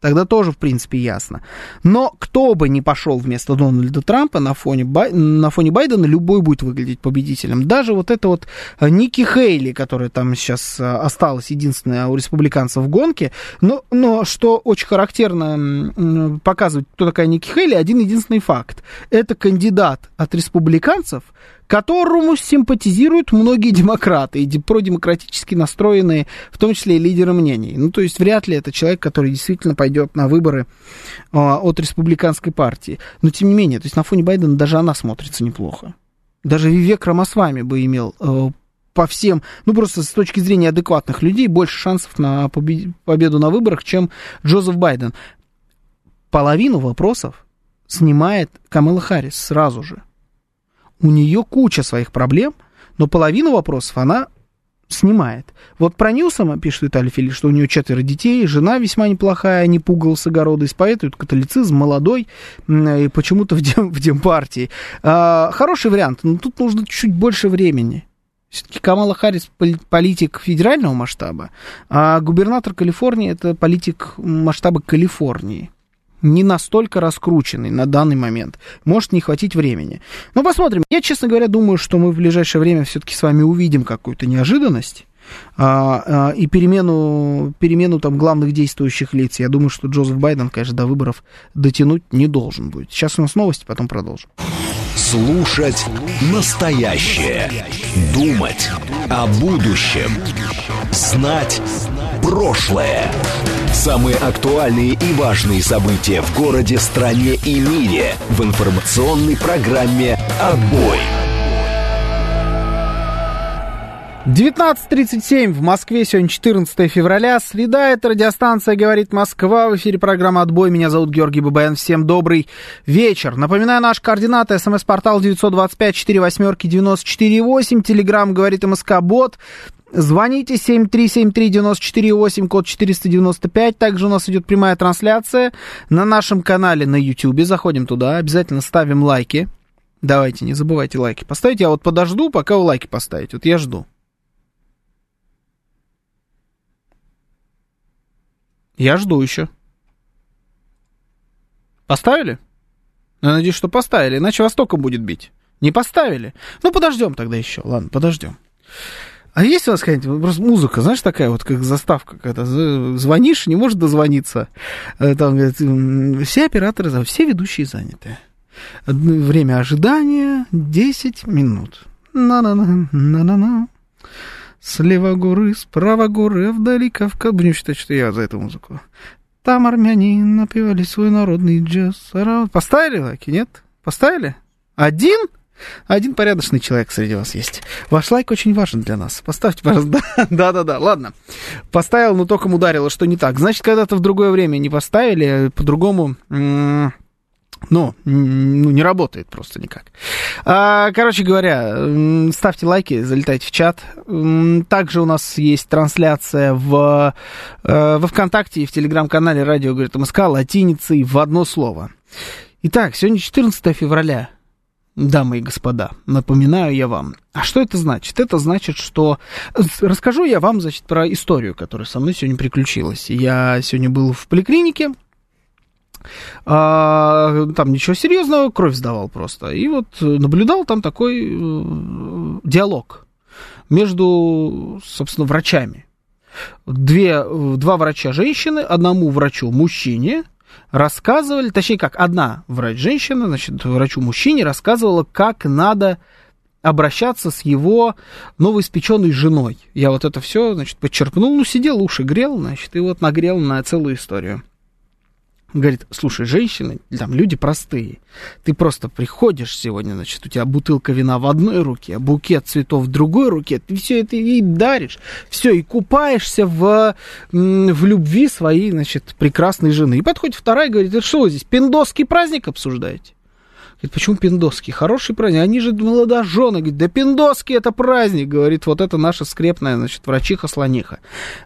Тогда тоже, в принципе, ясно. Но кто бы ни пошел вместо Дональда Трампа на фоне Байдена, любой будет выглядеть победителем. Даже вот эта вот Ники Хейли, которая там сейчас осталась единственная у республиканцев в гонке, но что очень характерно показывает, кто такая Ники Хейли, один единственный факт. Это кандидат от республиканцев, которому симпатизируют многие демократы и продемократически настроенные, в том числе и лидеры мнений. Ну, то есть, вряд ли это человек, который действительно пойдет на выборы от республиканской партии. Но, тем не менее, то есть, на фоне Байдена даже она смотрится неплохо. Даже Вивек Рамасвами бы имел по всем, ну, просто с точки зрения адекватных людей, больше шансов на победу на выборах, чем Джозеф Байден. Половину вопросов снимает Камала Харрис сразу же. У нее куча своих проблем, но половину вопросов она снимает. Вот про Ньюсома пишет Виталий Филипп, что у нее 4 детей, жена весьма неплохая, не пугал с огорода, исповедует католицизм, молодой, и почему-то в демпартии. Хороший вариант, но тут нужно чуть больше времени. Все-таки Камала Харрис политик федерального масштаба, а губернатор Калифорнии – это политик масштаба Калифорнии. Не настолько раскрученный на данный момент. Может не хватить времени. Но посмотрим. Я, честно говоря, думаю, что мы в ближайшее время все-таки с вами увидим какую-то неожиданность и перемену там главных действующих лиц. Я думаю, что Джозеф Байден, конечно, до выборов дотянуть не должен будет. Сейчас у нас новости, потом продолжим. Слушать настоящее. Думать о будущем. Знать прошлое. Самые актуальные и важные события в городе, стране и мире в информационной программе «Отбой». 19:37 в Москве, сегодня 14 февраля, среда, это радиостанция «Говорит Москва», в эфире программа «Отбой», меня зовут Георгий Бабаян, всем добрый вечер. Напоминаю, наши координаты, смс-портал 925-48-94-8, телеграмм «Говорит МСК-бот». Звоните 7373948, код 495. Также у нас идет прямая трансляция на нашем канале на YouTube. Заходим туда, обязательно ставим лайки. Давайте, не забывайте лайки поставить. Я вот подожду, пока вы лайки поставите. Вот я жду. Я жду еще. Поставили? Я надеюсь, что поставили, иначе вас током будет бить. Не поставили? Ну, подождем тогда еще. Ладно, подождем. А есть у вас какая-нибудь просто музыка, знаешь, такая вот, как заставка, когда звонишь, не можешь дозвониться. Там, говорят, все операторы, все ведущие заняты. Время ожидания 10 минут. На-на-на, на-на-на. Слева горы, справа горы, вдали Кавказ. Будем считать, что я за эту музыку. Там армяне напевали свой народный джаз. Поставили лайки, нет? Поставили? Один? Один порядочный человек среди вас есть. Ваш лайк очень важен для нас. Поставьте, пожалуйста. Да-да-да, ладно. Поставил, но током ударило, что не так. Значит, когда-то в другое время не поставили, по-другому... Ну, не работает просто никак. Короче говоря, ставьте лайки, залетайте в чат. Также у нас есть трансляция во ВКонтакте и в Телеграм-канале «Радио говорит МСК» латиницей в одно слово. Итак, сегодня 14 февраля. Дамы и господа, напоминаю я вам. А что это значит? Это значит, что... Расскажу я вам, значит, про историю, которая со мной сегодня приключилась. Я сегодня был в поликлинике. Там ничего серьезного, кровь сдавал просто. И вот наблюдал там такой диалог между, собственно, врачами. Два врача женщины, одному врачу мужчине, рассказывали, точнее как, одна врач-женщина, значит, врачу-мужчине рассказывала, как надо обращаться с его новоиспеченной женой. Я вот это все, значит, подчеркнул, ну, сидел, уши грел, значит, и вот нагрел на целую историю. Говорит, слушай, женщины, там люди простые, ты просто приходишь сегодня, значит, у тебя бутылка вина в одной руке, букет цветов в другой руке, ты все это ей даришь, все, и купаешься в любви своей, значит, прекрасной жены. И подходит вторая, говорит, это что вы здесь, пиндосский праздник обсуждаете? Говорит, почему пиндосский? Хороший праздник. Они же молодожены. Говорит, да пиндосский это праздник. Говорит, вот это наша скрепная, значит, врачиха-слониха.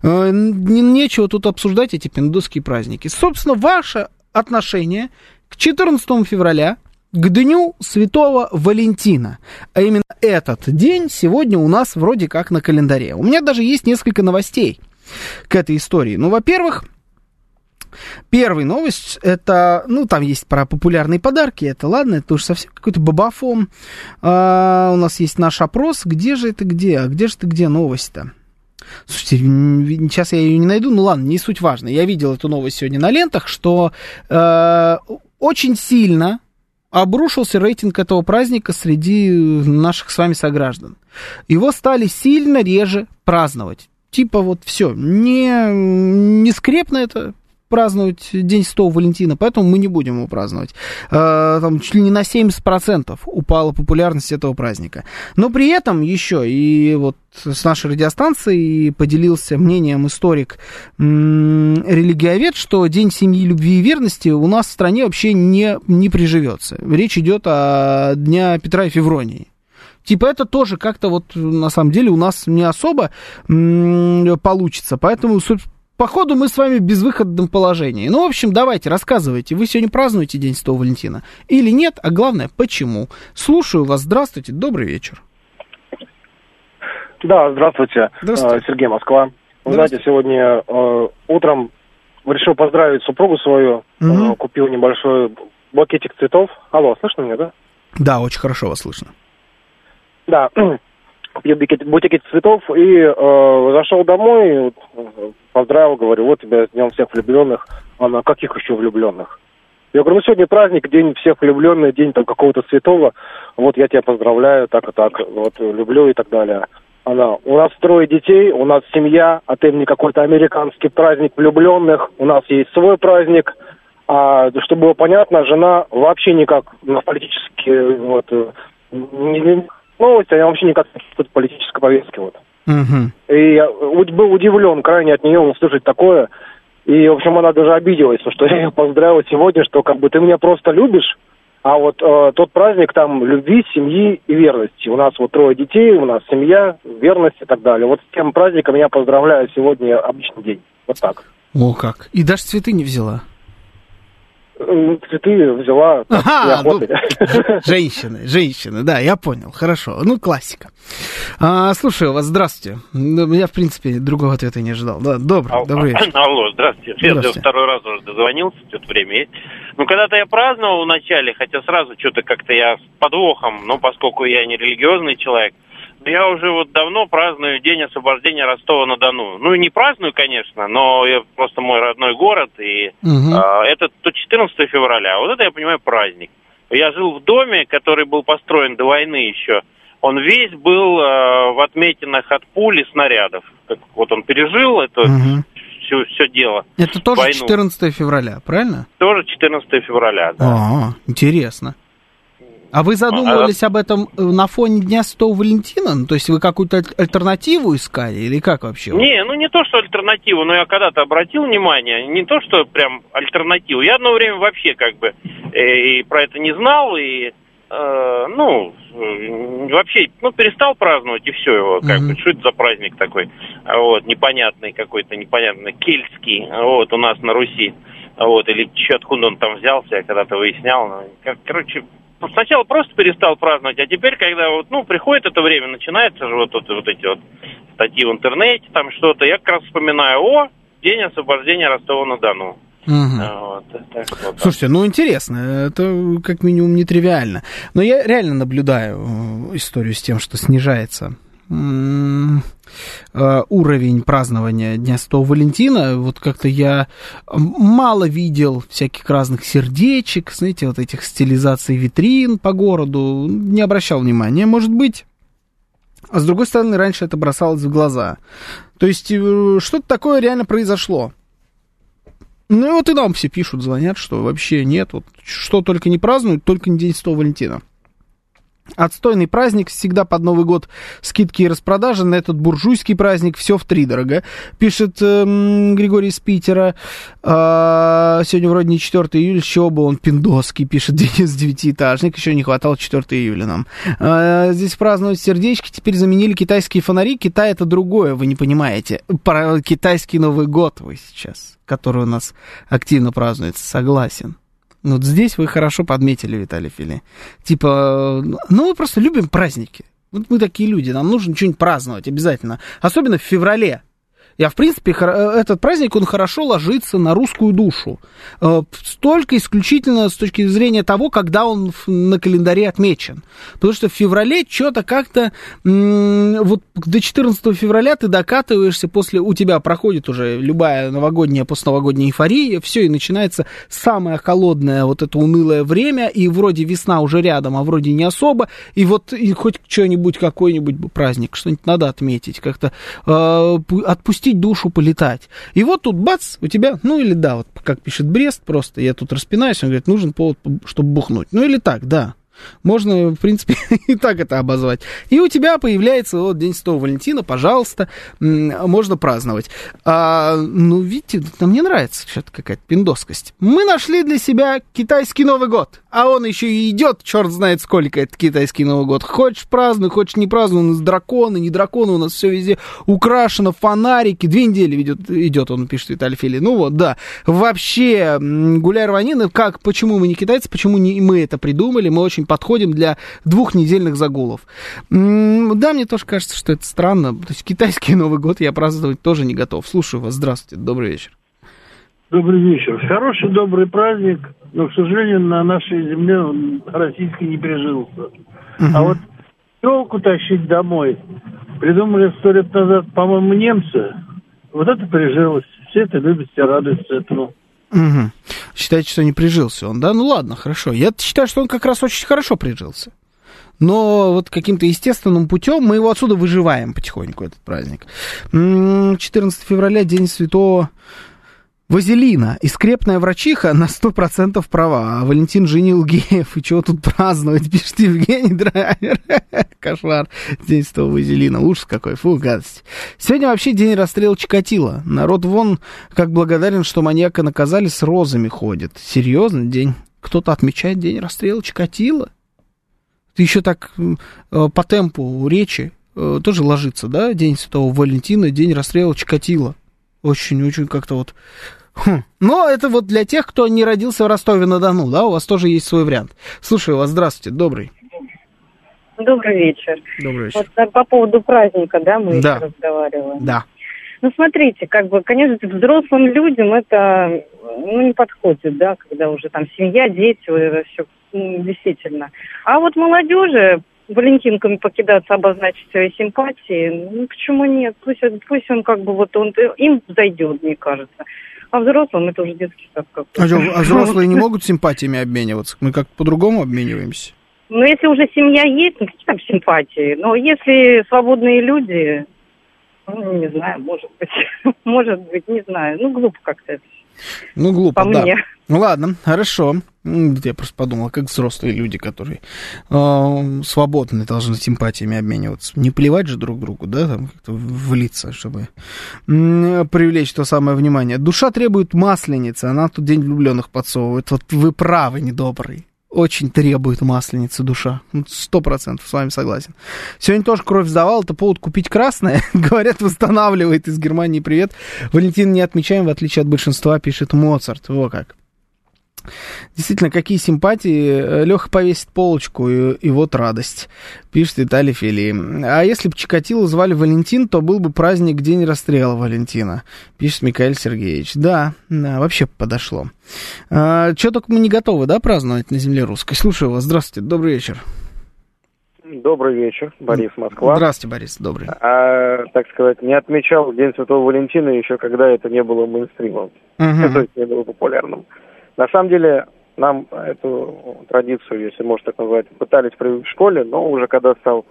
Нечего тут обсуждать эти пиндосские праздники. Собственно, ваше отношение к 14 февраля, к Дню Святого Валентина. А именно этот день сегодня у нас вроде как на календаре. У меня даже есть несколько новостей к этой истории. Ну, во-первых... Первая новость, это, ну, там есть про популярные подарки, это ладно, это уж совсем какой-то бабафом. У нас есть наш опрос, где же это где, а где же ты где новость-то? Слушайте, сейчас я ее не найду, ну ладно, не суть важно. Я видел эту новость сегодня на лентах, что очень сильно обрушился рейтинг этого праздника среди наших с вами сограждан. Его стали сильно реже праздновать. Типа вот все, не скрепно это праздновать День Святого Валентина, поэтому мы не будем его праздновать. Там чуть ли не на 70% упала популярность этого праздника. Но при этом еще и вот с нашей радиостанцией поделился мнением историк религиовед, что День семьи, любви и верности у нас в стране вообще не приживется. Речь идет о Дне Петра и Февронии. Типа это тоже как-то вот на самом деле у нас не особо получится. Поэтому, собственно, походу, мы с вами в безвыходном положении. Ну, в общем, давайте, рассказывайте. Вы сегодня празднуете День Святого Валентина или нет? А главное, почему? Слушаю вас. Здравствуйте. Добрый вечер. Да, здравствуйте. Сергей, Москва. Вы знаете, сегодня утром решил поздравить супругу свою. Угу. Купил небольшой букетик цветов. Алло, слышно меня, да? Да, очень хорошо вас слышно. Да. Купил букетик цветов и зашел домой, поздравил, говорю, вот тебя с Днем всех влюбленных. Она, каких еще влюбленных? Я говорю, ну сегодня праздник, День всех влюбленных, день там какого-то святого. Вот я тебя поздравляю, так и так, вот люблю и так далее. Она, у нас 3 детей, у нас семья, а ты мне какой-то американский праздник влюбленных. У нас есть свой праздник. А чтобы было понятно, жена вообще никак на политические, вот, не... новости, они вообще никак не политической повестки. Вот. Угу. И я был удивлен крайне от нее услышать такое. И, в общем, она даже обиделась, что я ее поздравил сегодня, что как бы ты меня просто любишь, а вот тот праздник там любви, семьи и верности. У нас вот 3 детей, у нас семья, верность и так далее. Вот с тем праздником я поздравляю сегодня обычный день. Вот так. О, как. И даже цветы не взяла? Цветы взяла. Ага, ну, женщины, да, я понял, хорошо, ну классика. Слушаю вас, здравствуйте. Я, в принципе, другого ответа не ожидал. Да, добрый вечер. Алло, здравствуйте. Я второй раз уже дозвонился, что-то время есть. Ну, когда-то я праздновал вначале, хотя сразу что-то как-то я с подвохом, но поскольку я не религиозный человек, я уже вот давно праздную День освобождения Ростова-на-Дону. Ну, не праздную, конечно, но я просто мой родной город, и это 14 февраля. Вот это, я понимаю, праздник. Я жил в доме, который был построен до войны еще. Он весь был в отметинах от пуль и снарядов. Вот он пережил это все дело. Это тоже войну. 14 февраля, правильно? Тоже 14 февраля, да. А-а-а, интересно. А вы задумывались об этом на фоне Дня Святого Валентина? Ну, то есть вы какую-то альтернативу искали или как вообще? Не, ну не то, что альтернативу, но я когда-то обратил внимание, не то, что прям альтернативу. Я одно время вообще как бы и про это не знал, и, ну, вообще, ну, перестал праздновать, и все его, как бы, что это за праздник такой, вот, непонятный какой-то, кельтский, вот, у нас на Руси, вот, или что, откуда он там взялся, я когда-то выяснял, ну, короче... Сначала просто перестал праздновать, а теперь, когда вот, ну, приходит это время, начинаются же вот эти вот статьи в интернете, там что-то, я как раз вспоминаю День освобождения Ростова-на-Дону. Угу. Вот. Слушайте, ну интересно, это как минимум нетривиально. Но я реально наблюдаю историю с тем, что снижается уровень празднования Дня Святого Валентина. Вот как-то я мало видел всяких разных сердечек, знаете, вот этих стилизаций витрин по городу. Не обращал внимания, может быть. А с другой стороны, раньше это бросалось в глаза. То есть что-то такое реально произошло. Ну и вот и нам все пишут, звонят, что вообще нет, вот что только не празднуют, только не День Святого Валентина. Отстойный праздник, всегда под Новый год скидки и распродажи, на этот буржуйский праздник все втридорого, пишет Григорий из Питера. Сегодня вроде не 4 июля, с чего бы он пиндоский, пишет Денис Девятиэтажник, еще не хватало 4 июля нам. Здесь празднуют сердечки, теперь заменили китайские фонари, Китай это другое, вы не понимаете, про китайский Новый год вы сейчас, который у нас активно празднуется, согласен. Вот здесь вы хорошо подметили, Виталий Фили. Типа, ну мы просто любим праздники. Вот мы такие люди, нам нужно что-нибудь праздновать обязательно. Особенно в феврале. Я, в принципе, этот праздник, он хорошо ложится на русскую душу. Только исключительно с точки зрения того, когда он на календаре отмечен. Потому что в феврале что-то как-то... Вот до 14 февраля ты докатываешься, после у тебя проходит уже любая новогодняя, постновогодняя эйфория, все, и начинается самое холодное, вот это унылое время, и вроде весна уже рядом, а вроде не особо, и вот и хоть что-нибудь, какой-нибудь праздник, что-нибудь надо отметить, как-то отпустить душу полетать. И вот тут бац, у тебя, ну или да, вот как пишет Брест, просто я тут распинаюсь, он говорит, нужен повод, чтобы бухнуть. Ну или так, да. Можно, в принципе, и так это обозвать. И у тебя появляется вот День Святого Валентина, пожалуйста, можно праздновать. Ну, видите, мне нравится что-то какая-то пиндоскость. Мы нашли для себя китайский Новый год, а он еще и идет, черт знает сколько, этот китайский Новый год. Хочешь празднуй, хочешь не празднуй, у нас драконы, не драконы, у нас все везде украшено, фонарики. 2 недели идет, он пишет, Виталий Фили. Ну вот, да. Вообще, гуляй рванина, как, почему мы не китайцы, почему не мы это придумали, мы очень подходим для 2-недельных загулов. Да, мне тоже кажется, что это странно. То есть китайский Новый год я праздновать тоже не готов. Слушаю вас. Здравствуйте. Добрый вечер. Добрый вечер. Хороший, добрый праздник, но, к сожалению, на нашей земле он российский не прижился. А вот елку тащить домой придумали 100 лет назад, по-моему, немцы. Вот это прижилось. Все это любят, все радуются этому. Угу. Считаете, что не прижился он, да? Ну ладно, хорошо. Я считаю, что он как раз очень хорошо прижился. Но вот каким-то естественным путем мы его отсюда выживаем потихоньку, этот праздник. 14 февраля, День Святого Вазелина. И скрепная врачиха на 100% права. А Валентин женил геев. И чего тут праздновать, пишет Евгений Драйвер. Кошмар. День Святого Вазелина. Ужас какой. Фу, гадость. Сегодня вообще день расстрела Чикатило. Народ вон как благодарен, что маньяка наказали, с розами ходит. Серьезно, день. Кто-то отмечает день расстрела Чикатило? Ты еще так по темпу речи тоже ложится, да? День Святого Валентина, день расстрела Чикатило. Очень-очень как-то вот... Но это вот для тех, кто не родился в Ростове-на-Дону, да, у вас тоже есть свой вариант. Слушаю вас, здравствуйте, добрый. Добрый вечер. Добрый вечер. Вот по поводу праздника, да, мы да. Еще разговариваем. Да. Ну, смотрите, как бы, конечно, взрослым людям это, ну, не подходит, да, когда уже там семья, дети, это все, действительно. А вот молодежи... Валентинками покидаться, обозначить свои симпатии, ну, почему нет? Пусть он как бы вот он им зайдет, мне кажется. А взрослым это уже детский сад как-то. А взрослые не могут симпатиями обмениваться? Мы как-то по-другому обмениваемся? Ну, если уже семья есть, ну, какие там симпатии? Но если свободные люди, ну, не знаю, может быть, не знаю. Ну, глупо как-то это. Ну, глупо, да. Ну, ладно, хорошо. Я просто подумал, как взрослые люди, которые свободны, должны симпатиями обмениваться. Не плевать же друг другу, да, там как-то влиться, чтобы привлечь то самое внимание. Душа требует масленицы, она тут День влюбленных подсовывает. Вот вы правы, недобрый. Очень требует масленицы душа. 100% с вами согласен. Сегодня тоже кровь сдавал. Это повод купить красное. Говорят, восстанавливает. Из Германии привет. Валентин не отмечаем, в отличие от большинства, пишет Моцарт. Во как. Действительно, какие симпатии. Леха повесит полочку, и вот радость, пишет Виталий Фили. А если бы Чикатило звали Валентин, то был бы праздник День расстрела Валентина, пишет Михаил Сергеевич. Да, да, вообще подошло. Чего только мы не готовы, да, праздновать на земле русской. Слушаю вас, здравствуйте, добрый вечер. Добрый вечер, Борис, Москва. Здравствуйте, Борис, добрый. Так сказать, не отмечал День Святого Валентина еще, когда это не было мейнстримом, то есть не было популярным. На самом деле, нам эту традицию, если можно так назвать, пытались привить в школе, но уже когда стал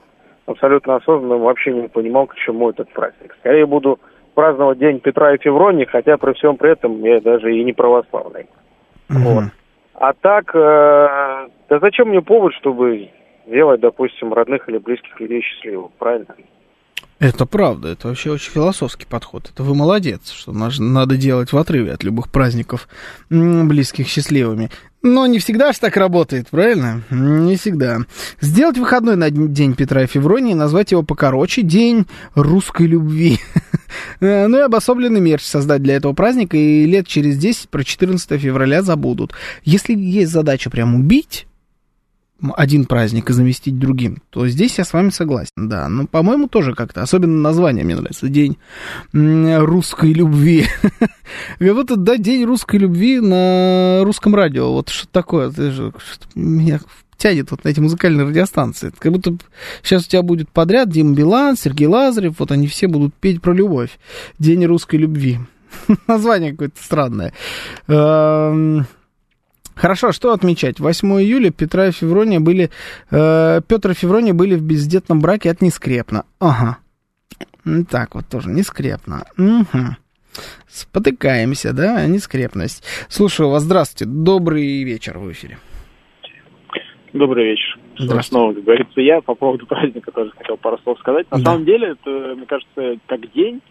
абсолютно осознанным, вообще не понимал, к чему этот праздник. Скорее буду праздновать День Петра и Февронии, хотя при всем при этом я даже и не православный. Вот. А так, да зачем мне повод, чтобы делать, допустим, родных или близких людей счастливым, правильно? Это правда, это вообще очень философский подход. Это вы молодец, что надо делать в отрыве от любых праздников близких счастливыми. Но не всегда же так работает, правильно? Не всегда. Сделать выходной на День Петра и Февронии, назвать его покороче День русской любви. Ну и обособленный мерч создать для этого праздника, и лет через 10 про 14 февраля забудут. Если есть задача прям убить один праздник и заместить другим, то здесь я с вами согласен, да. Но, по-моему, тоже как-то, особенно название мне нравится, День русской любви. Вот это, да, День русской любви на русском радио, вот что такое, меня тянет вот на эти музыкальные радиостанции. Это как будто сейчас у тебя будет подряд Дима Билан, Сергей Лазарев, вот они все будут петь про любовь. День русской любви. Название какое-то странное. Хорошо, что отмечать? 8 июля Петра и Феврония были... Петр и Феврония были в бездетном браке от Нескрепна. Ага. Так вот тоже, Нескрепна. Угу. Спотыкаемся, да? Нескрепность. Слушаю вас, здравствуйте. Добрый вечер, в эфире. Добрый вечер. Здравствуйте. Снова, как говорится, я по поводу праздника тоже хотел пару слов сказать. На самом деле, это, мне кажется, как день...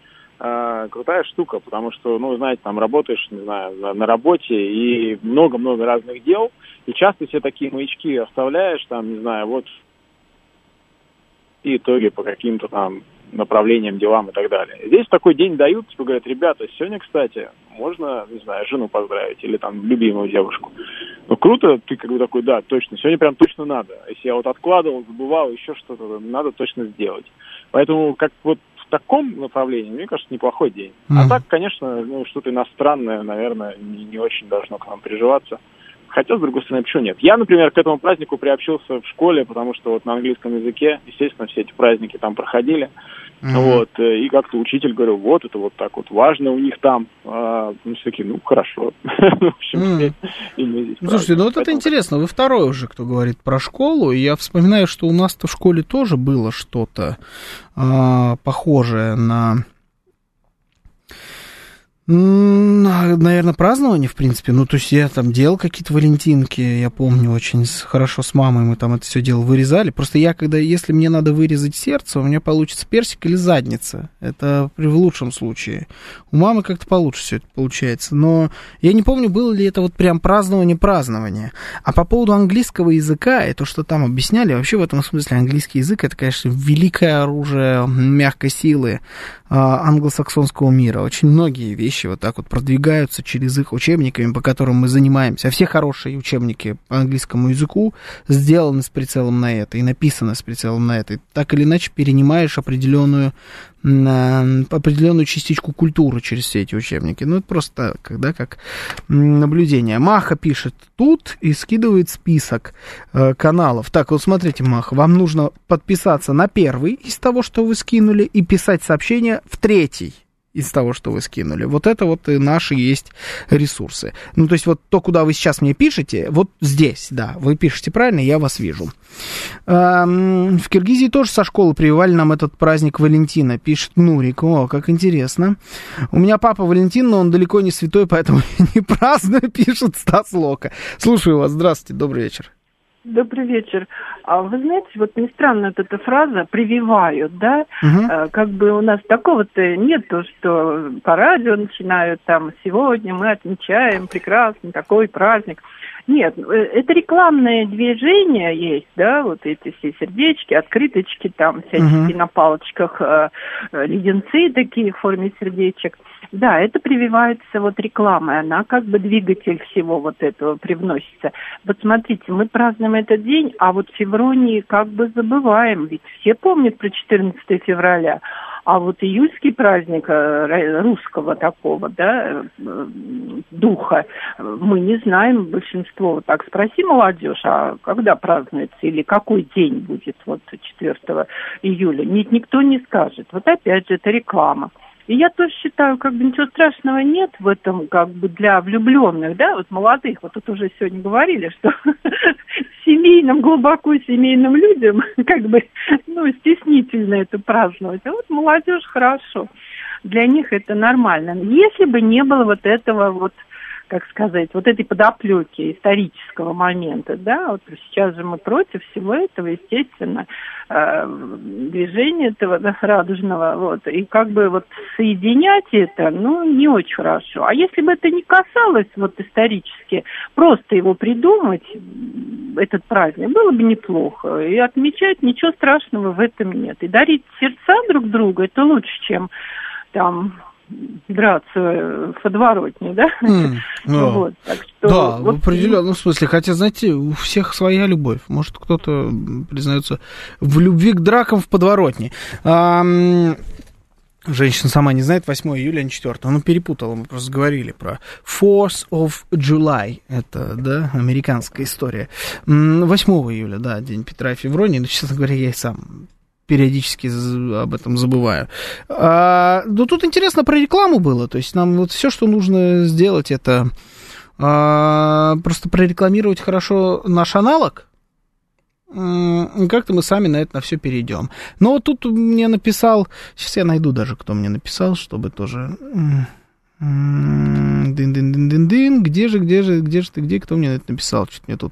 крутая штука, потому что, ну, знаете, там работаешь, не знаю, на работе и много-много разных дел, и часто все такие маячки оставляешь, там, не знаю, вот, и итоги по каким-то там направлениям, делам и так далее. Здесь такой день дают, типа, говорят, ребята, сегодня, кстати, можно, не знаю, жену поздравить или там любимую девушку. Ну, круто, ты как бы такой, да, точно, сегодня прям точно надо. Если я вот откладывал, забывал, еще что-то, надо точно сделать. Поэтому, как вот, в таком направлении, мне кажется, неплохой день. А так, конечно, ну, что-то иностранное, наверное, не очень должно к нам приживаться. Хотя, с другой стороны, почему нет? Я, например, к этому празднику приобщился в школе, потому что вот на английском языке, естественно, все эти праздники там проходили. Вот, и как-то учитель говорил, вот это вот так вот важно у них там. Ну, все такие, ну, хорошо. Слушайте, ну вот это интересно. Вы второй уже, кто говорит про школу. Я вспоминаю, что у нас-то в школе тоже было что-то похожее на... Наверное, празднование, в принципе. Ну, то есть я там делал какие-то валентинки, я помню, очень хорошо с мамой мы там это все дело вырезали. Просто я, когда, если мне надо вырезать сердце, у меня получится персик или задница. Это в лучшем случае. У мамы как-то получше все это получается. Но я не помню, было ли это вот прям празднование. А по поводу английского языка и то, что там объясняли, вообще в этом смысле английский язык, это, конечно, великое оружие мягкой силы англосаксонского мира. Очень многие вещи вот так вот продвигаются через их учебниками, по которым мы занимаемся. А все хорошие учебники по английскому языку сделаны с прицелом на это и написаны с прицелом на это. И так или иначе перенимаешь определенную частичку культуры через все эти учебники. Ну, это просто когда как наблюдение. Маха пишет тут и скидывает список каналов. Так, вот смотрите, Маха, вам нужно подписаться на первый из того, что вы скинули, и писать сообщение в третий из того, что вы скинули. Вот это вот и наши есть ресурсы. Ну, то есть вот то, куда вы сейчас мне пишете, вот здесь, да, вы пишете правильно, я вас вижу. В Киргизии тоже со школы прививали нам этот праздник Валентина, пишет Нурик. О, как интересно. У меня папа Валентин, но он далеко не святой, поэтому не праздную, пишет Стас Лока. Слушаю вас, здравствуйте, добрый вечер. Добрый вечер. Вы знаете, вот не странно вот эта фраза «прививают», да? Как бы у нас такого-то нету, что по радио начинают там «сегодня мы отмечаем прекрасный такой праздник». Нет, это рекламное движение есть, да, вот эти все сердечки, открыточки там, всякие на палочках, леденцы такие в форме сердечек. Да, это прививается вот рекламой, она как бы двигатель всего вот этого привносится. Вот смотрите, мы празднуем этот день, а вот в Февронии как бы забываем, ведь все помнят про 14 февраля. А вот июльский праздник русского такого, да, духа, мы не знаем, большинство, так спроси молодежь, а когда празднуется или какой день будет вот 4 июля, нет, никто не скажет. Вот опять же, это реклама. И я тоже считаю, как бы ничего страшного нет в этом, как бы для влюбленных, да, вот молодых, вот тут уже сегодня говорили, что семейным, глубоко семейным людям, как бы, ну, стеснительно это праздновать, а вот молодежь хорошо, для них это нормально. Если бы не было вот этого вот, как сказать, вот этой подоплеки исторического момента, да, вот сейчас же мы против всего этого, естественно, движения этого, да, радужного, вот, и как бы вот соединять это, ну, не очень хорошо. А если бы это не касалось вот исторически, просто его придумать, этот праздник, было бы неплохо, и отмечать ничего страшного в этом нет. И дарить сердца друг другу, это лучше, чем там... драться в подворотне, да? Да. Вот, так что, да, вот... в определенном смысле. Хотя, знаете, у всех своя любовь. Может, кто-то признается в любви к дракам в подворотне. Женщина сама не знает, 8 июля, а не 4. Она перепутала, мы просто говорили про 4th of July. Это, да, американская история. 8 июля, да, день Петра и Февронии. Но, честно говоря, я и сам... периодически об этом забываю. Но тут интересно про рекламу было. То есть нам вот все, что нужно сделать, это просто прорекламировать хорошо наш аналог. И как-то мы сами на это на все перейдем. Но вот тут мне написал... Сейчас я найду даже, кто мне написал, чтобы тоже... Дин-дин-дин-дин-дин. Где же ты, кто мне это написал? Что-то мне тут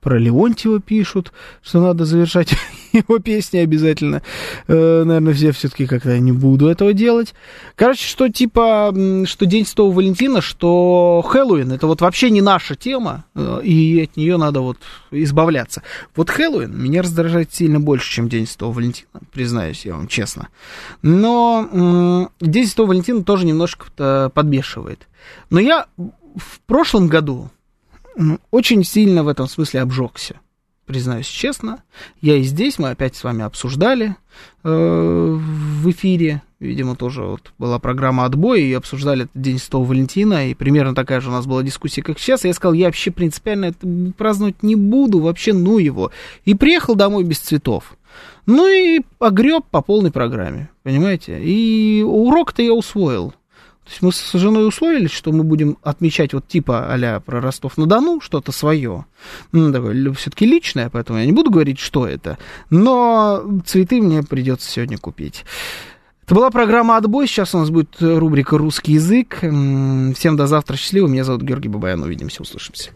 про Леонтьева пишут, что надо завершать его песни обязательно. Наверное, все-таки как-то не буду этого делать. Короче, что типа, что День Святого Валентина, что Хэллоуин, это вот вообще не наша тема, и от нее надо вот избавляться. Вот Хэллоуин меня раздражает сильно больше, чем День Святого Валентина, признаюсь я вам честно. Но День Святого Валентина тоже немножко подбешивает. Но я в прошлом году очень сильно в этом смысле обжегся, признаюсь честно. Я и здесь, мы опять с вами обсуждали в эфире, видимо, тоже вот была программа «Отбой», и обсуждали этот День Святого Валентина, и примерно такая же у нас была дискуссия, как сейчас. Я сказал, я вообще принципиально это праздновать не буду, вообще ну его. И приехал домой без цветов. Ну и огреб по полной программе, понимаете? И урок-то я усвоил. То есть мы с женой условились, что мы будем отмечать вот типа а-ля про Ростов-на-Дону, что-то свое, ну, такое все-таки личное, поэтому я не буду говорить, что это, но цветы мне придется сегодня купить. Это была программа «Отбой», сейчас у нас будет рубрика «Русский язык». Всем до завтра, счастливо, меня зовут Георгий Бабаян, увидимся, услышимся.